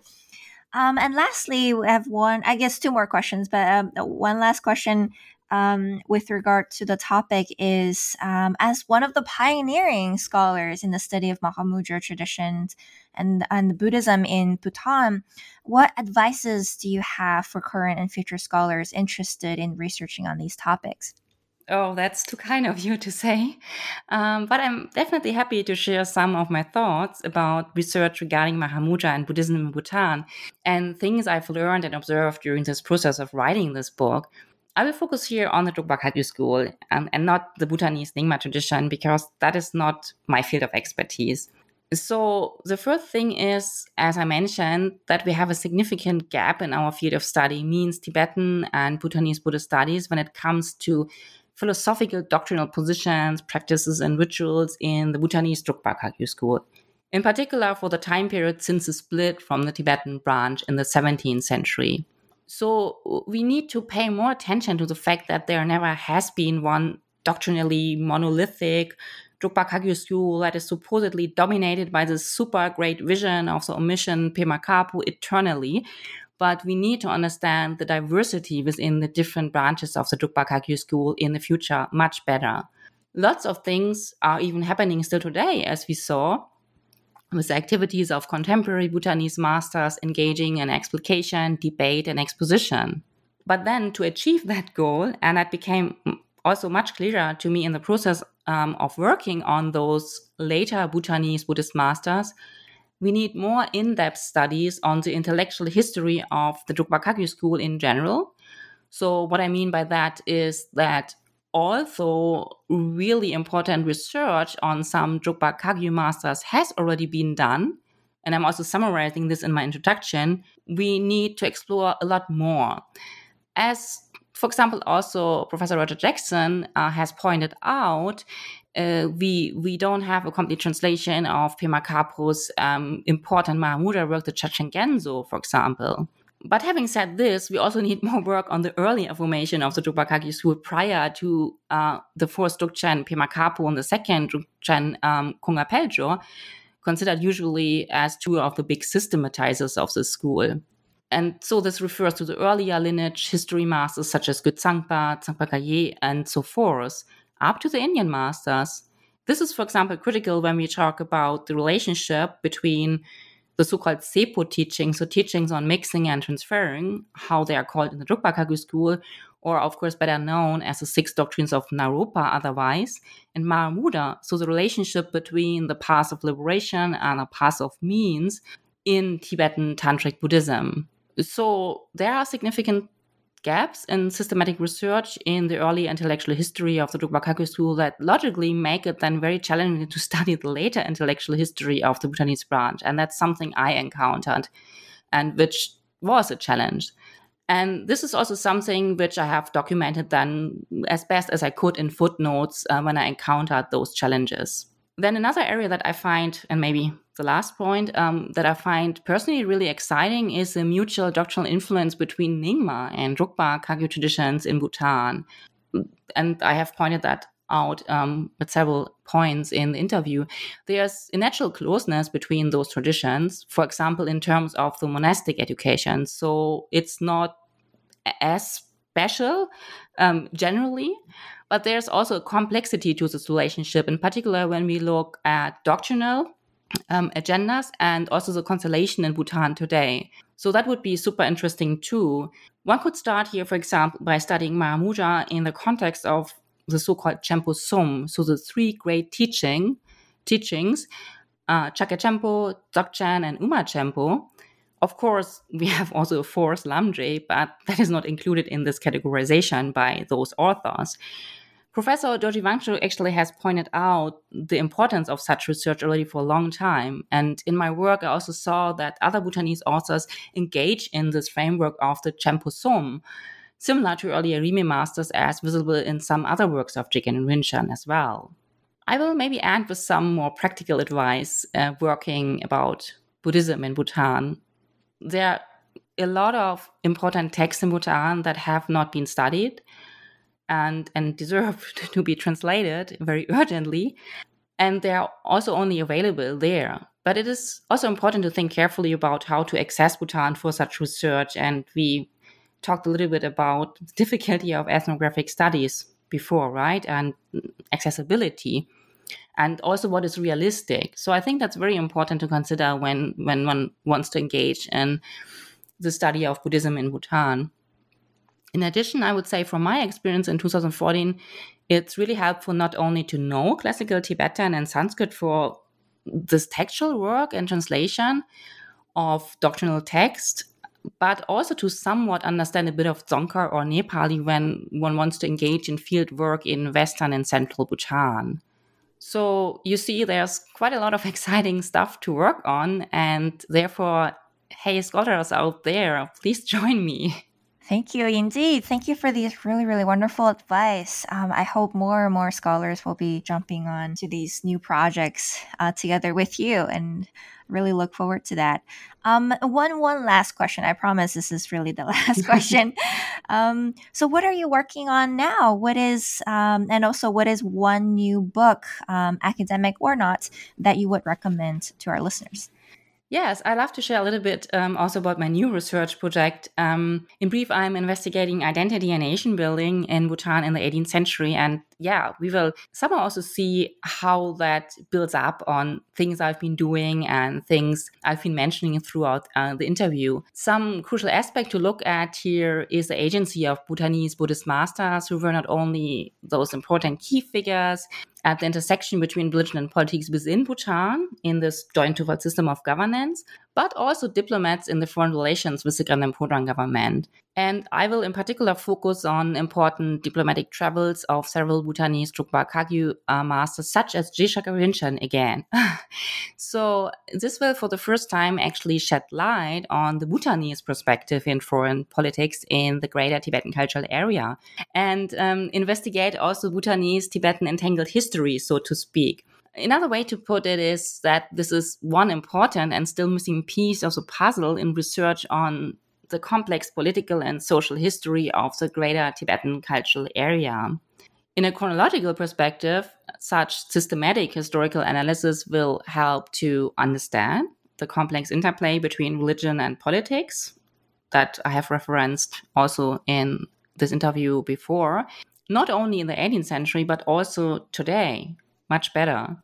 Um, and lastly, we have one, I guess two more questions, but um, one last question Um, with regard to the topic is, um, as one of the pioneering scholars in the study of Mahamudra traditions and, and Buddhism in Bhutan, what advices do you have for current and future scholars interested in researching on these topics? Oh, that's too kind of you to say. Um, but I'm definitely happy to share some of my thoughts about research regarding Mahamudra and Buddhism in Bhutan and things I've learned and observed during this process of writing this book. I will focus here on the Drukpa Kagyu school and, and not the Bhutanese Nyingma tradition because that is not my field of expertise. So the first thing is, as I mentioned, that we have a significant gap in our field of study, means Tibetan and Bhutanese Buddhist studies, when it comes to philosophical doctrinal positions, practices and rituals in the Bhutanese Drukpa Kagyu school, in particular for the time period since the split from the Tibetan branch in the seventeenth century. So we need to pay more attention to the fact that there never has been one doctrinally monolithic Drukpa Kagyu school that is supposedly dominated by this super great vision of the omission Pema Karpo eternally. But we need to understand the diversity within the different branches of the Drukpa Kagyu school in the future much better. Lots of things are even happening still today, as we saw, with the activities of contemporary Bhutanese masters engaging in explication, debate, and exposition. But then to achieve that goal, and that became also much clearer to me in the process um, of working on those later Bhutanese Buddhist masters, we need more in-depth studies on the intellectual history of the Drukpa Kagyu school in general. So what I mean by that is that also, really important research on some Drukpa Kagyu masters has already been done, and I'm also summarizing this in my introduction. We need to explore a lot more. As, for example, also Professor Roger Jackson uh, has pointed out, uh, we we don't have a complete translation of Pema Karpo's um, important Mahamudra work, the Chachen Genzo, for example. But having said this, we also need more work on the earlier formation of the Drukpa Kagyu school prior to uh, the first Drukchen Pema Karpo and the second Drukchen um, Kunga Paljor, considered usually as two of the big systematizers of the school. And so this refers to the earlier lineage history masters such as Gyutsangpa, Tsangpa Kagyé, and so forth, up to the Indian masters. This is, for example, critical when we talk about the relationship between the so-called Sepo teachings, so teachings on mixing and transferring, how they are called in the Drukpa Kagyu school, or of course better known as the six doctrines of Naropa otherwise, and Mahamudra, so the relationship between the path of liberation and the path of means in Tibetan Tantric Buddhism. So there are significant gaps in systematic research in the early intellectual history of the Drukpa Kagyu school that logically make it then very challenging to study the later intellectual history of the Bhutanese branch. And that's something I encountered and which was a challenge. And this is also something which I have documented then as best as I could in footnotes uh, when I encountered those challenges. Then another area that I find, and maybe the last point, um, that I find personally really exciting is the mutual doctrinal influence between Nyingma and Drukpa Kagyu traditions in Bhutan. And I have pointed that out um, at several points in the interview. There's a natural closeness between those traditions, for example, in terms of the monastic education. So it's not as special um, generally, but there's also a complexity to this relationship, in particular when we look at doctrinal um, agendas and also the constellation in Bhutan today. So that would be super interesting too. One could start here, for example, by studying Mahamudra in the context of the so-called Chempo Sum, so the three great teaching teachings, uh, Shakya Chempo, Dzogchen, and Uma Chempo. Of course, we have also a fourth Lamdre, but that is not included in this categorization by those authors. Professor Dorji Wangchuk actually has pointed out the importance of such research already for a long time. And in my work, I also saw that other Bhutanese authors engage in this framework of the Chempo Sum, similar to earlier Rime masters as visible in some other works of Jigten Rinchen as well. I will maybe end with some more practical advice uh, working about Buddhism in Bhutan. There are a lot of important texts in Bhutan that have not been studied and, and deserve to be translated very urgently. And they are also only available there. But it is also important to think carefully about how to access Bhutan for such research. And we talked a little bit about the difficulty of ethnographic studies before, right? And accessibility, and also what is realistic. So I think that's very important to consider when, when one wants to engage in the study of Buddhism in Bhutan. In addition, I would say from my experience in two thousand fourteen, it's really helpful not only to know classical Tibetan and Sanskrit for this textual work and translation of doctrinal text, but also to somewhat understand a bit of Dzongkar or Nepali when one wants to engage in field work in Western and Central Bhutan. So you see, there's quite a lot of exciting stuff to work on, and therefore, hey, scholars out there, please join me. Thank you, indeed. Thank you for these really, really wonderful advice. Um, I hope more and more scholars will be jumping on to these new projects uh, together with you, and really look forward to that. Um, one, one last question. I promise this is really the last question. Um, so what are you working on now? What is, um, and also what is one new book, um, academic or not, that you would recommend to our listeners? Yes, I'd love to share a little bit um, also about my new research project. Um, in brief, I'm investigating identity and nation building in Bhutan in the eighteenth century. And yeah, we will somehow also see how that builds up on things I've been doing and things I've been mentioning throughout uh, the interview. Some crucial aspect to look at here is the agency of Bhutanese Buddhist masters, who were not only those important key figures at the intersection between religion and politics within Bhutan in this joint-two-world system of governance, but also diplomats in the foreign relations with the Grand Podran government. And I will in particular focus on important diplomatic travels of several Bhutanese Drukpa Kagyu uh, masters, such as Je Kempo Rinchen again. So this will for the first time actually shed light on the Bhutanese perspective in foreign politics in the greater Tibetan cultural area, and um, investigate also Bhutanese Tibetan entangled history, so to speak. Another way to put it is that this is one important and still missing piece of the puzzle in research on the complex political and social history of the greater Tibetan cultural area. In a chronological perspective, such systematic historical analysis will help to understand the complex interplay between religion and politics that I have referenced also in this interview before, not only in the eighteenth century, but also today, much better.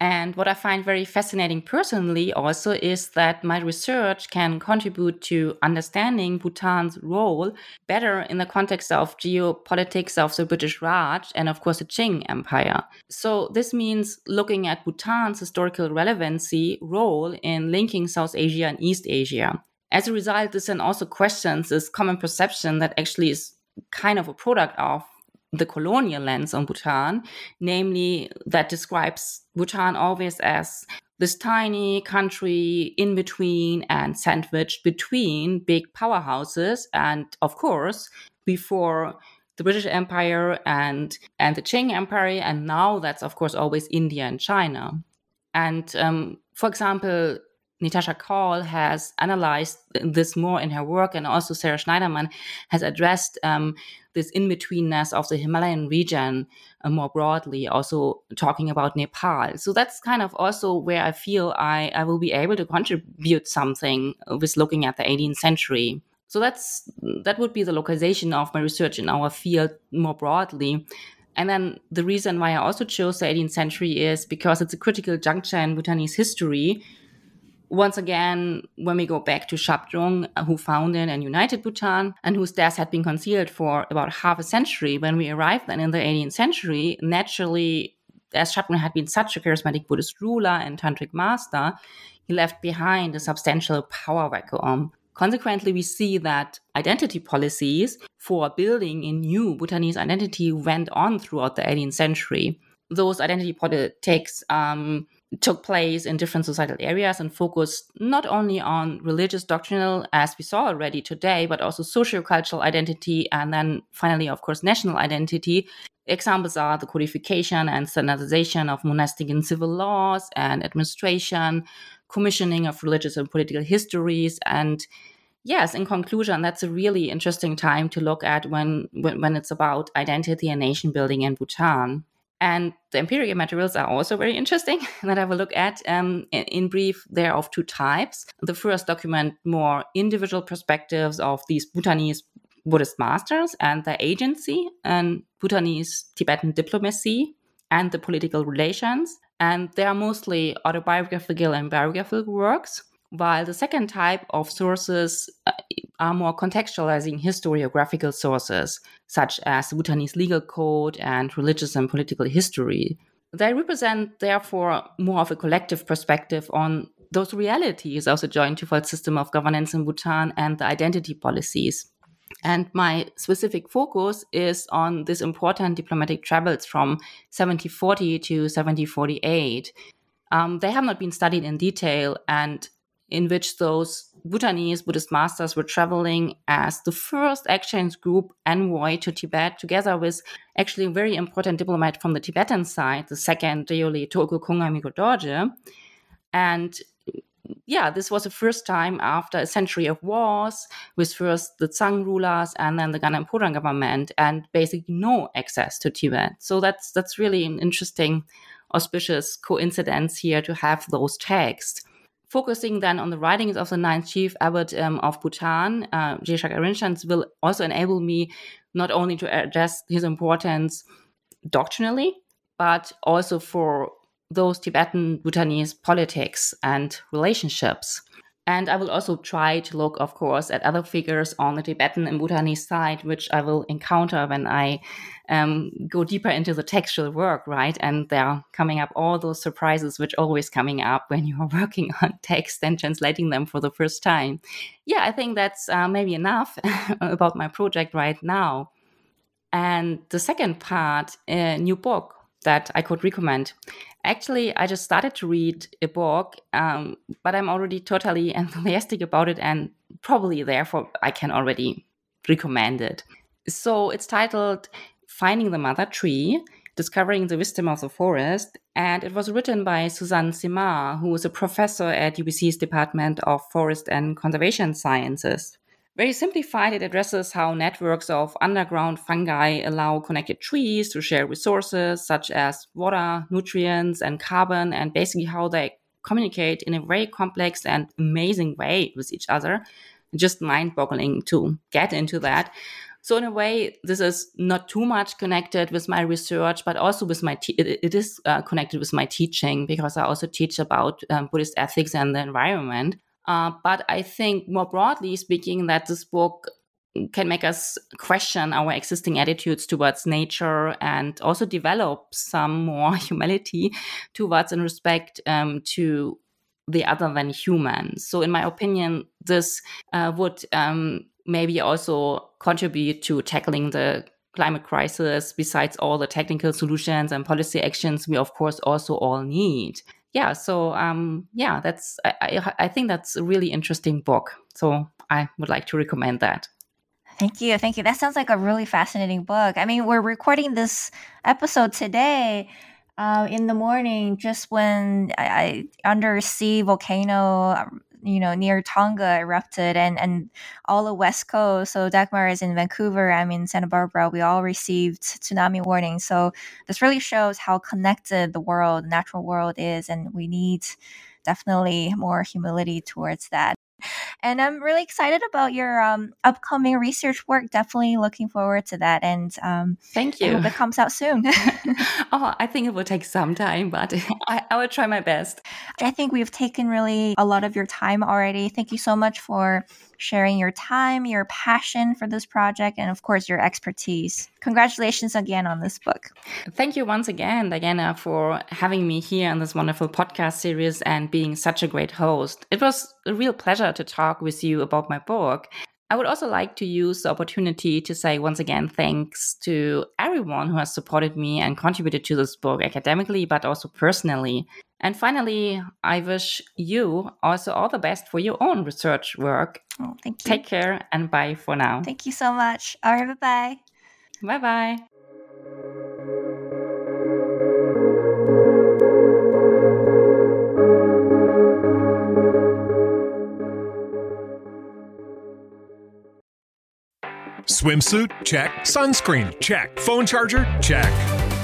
And what I find very fascinating personally also is that my research can contribute to understanding Bhutan's role better in the context of geopolitics of the British Raj and, of course, the Qing Empire. So this means looking at Bhutan's historical relevancy role in linking South Asia and East Asia. As a result, this then also questions this common perception that actually is kind of a product of the colonial lens on Bhutan, namely that describes Bhutan always as this tiny country in between and sandwiched between big powerhouses. And of course, before the British Empire and, and the Qing Empire, and now that's, of course, always India and China. And, um, for example, Natasha Call has analyzed this more in her work, and also Sarah Schneiderman has addressed um, this in-betweenness of the Himalayan region uh, more broadly, also talking about Nepal. So that's kind of also where I feel I, I will be able to contribute something with looking at the eighteenth century. So that's that would be the localization of my research in our field more broadly. And then the reason why I also chose the eighteenth century is because it's a critical juncture in Bhutanese history. Once again, when we go back to Shabdrung, who founded and united Bhutan, and whose death had been concealed for about half a century, when we arrived then in the eighteenth century, naturally, as Shabdrung had been such a charismatic Buddhist ruler and tantric master, he left behind a substantial power vacuum. Consequently, we see that identity policies for building a new Bhutanese identity went on throughout the eighteenth century. Those identity politics um, took place in different societal areas and focused not only on religious doctrinal, as we saw already today, but also sociocultural identity, and then finally, of course, national identity. Examples are the codification and standardization of monastic and civil laws and administration, commissioning of religious and political histories. And yes, in conclusion, that's a really interesting time to look at when, when, when it's about identity and nation building in Bhutan. And the empirical materials are also very interesting that I will look at. Um, in brief, they're of two types. The first document more individual perspectives of these Bhutanese Buddhist masters and their agency, and Bhutanese Tibetan diplomacy and the political relations. And they are mostly autobiographical and biographical works, while the second type of sources are more contextualizing historiographical sources, such as the Bhutanese legal code and religious and political history. They represent, therefore, more of a collective perspective on those realities of the joint twofold system of governance in Bhutan and the identity policies. And my specific focus is on this important diplomatic travels from seventeen forty to seventeen forty-eight. Um, they have not been studied in detail, and in which those Bhutanese Buddhist masters were traveling as the first exchange group envoy to Tibet, together with actually a very important diplomat from the Tibetan side, the second Deole Toku Kunga Dorje. And yeah, this was the first time after a century of wars, with first the Tsang rulers and then the Ganampurang government, and basically no access to Tibet. So that's that's really an interesting, auspicious coincidence here to have those texts. Focusing then on the writings of the ninth chief abbot um, of Bhutan, uh, Geshe Drakpa Gendun Renchen, will also enable me not only to address his importance doctrinally, but also for those Tibetan Bhutanese politics and relationships. And I will also try to look, of course, at other figures on the Tibetan and Bhutanese side, which I will encounter when I um, go deeper into the textual work, right? And there are coming up all those surprises, which always coming up when you are working on text and translating them for the first time. Yeah, I think that's uh, maybe enough about my project right now. And the second part, a new book that I could recommend. Actually, I just started to read a book, um, but I'm already totally enthusiastic about it, and probably therefore I can already recommend it. So it's titled Finding the Mother Tree, Discovering the Wisdom of the Forest, and it was written by Suzanne Simard, who is a professor at U B C's Department of Forest and Conservation Sciences. Very simplified, it addresses how networks of underground fungi allow connected trees to share resources such as water, nutrients, and carbon, and basically how they communicate in a very complex and amazing way with each other. Just mind-boggling to get into that. So in a way, this is not too much connected with my research, but also with my, te- it, it is uh, connected with my teaching, because I also teach about um, Buddhist ethics and the environment. Uh, but I think more broadly speaking that this book can make us question our existing attitudes towards nature, and also develop some more humility towards and respect um, to the other than human. So in my opinion, this uh, would um, maybe also contribute to tackling the climate crisis, besides all the technical solutions and policy actions we of course also all need. yeah, so um, yeah, that's I, I, I think that's a really interesting book. So I would like to recommend that. Thank you. Thank you. That sounds like a really fascinating book. I mean, we're recording this episode today uh, in the morning, just when I, I undersea volcano, you know, near Tonga erupted and, and all the West Coast. So Dagmar is in Vancouver. I'm in Santa Barbara. We all received tsunami warnings. So this really shows how connected the world, the natural world is. And we need definitely more humility towards that. And I'm really excited about your um, upcoming research work. Definitely looking forward to that. And um, thank you. I hope it comes out soon. oh, I think it will take some time, but I, I will try my best. I think we've taken really a lot of your time already. Thank you so much for sharing your time, your passion for this project, and of course, your expertise. Congratulations again on this book. Thank you once again, Dagena, for having me here on this wonderful podcast series and being such a great host. It was a real pleasure to talk with you about my book. I would also like to use the opportunity to say once again thanks to everyone who has supported me and contributed to this book academically, but also personally. And finally, I wish you also all the best for your own research work. Oh, thank you. Take care and bye for now. Thank you so much. All right, bye-bye. Bye-bye. Swimsuit? Check. Sunscreen? Check. Phone charger? Check.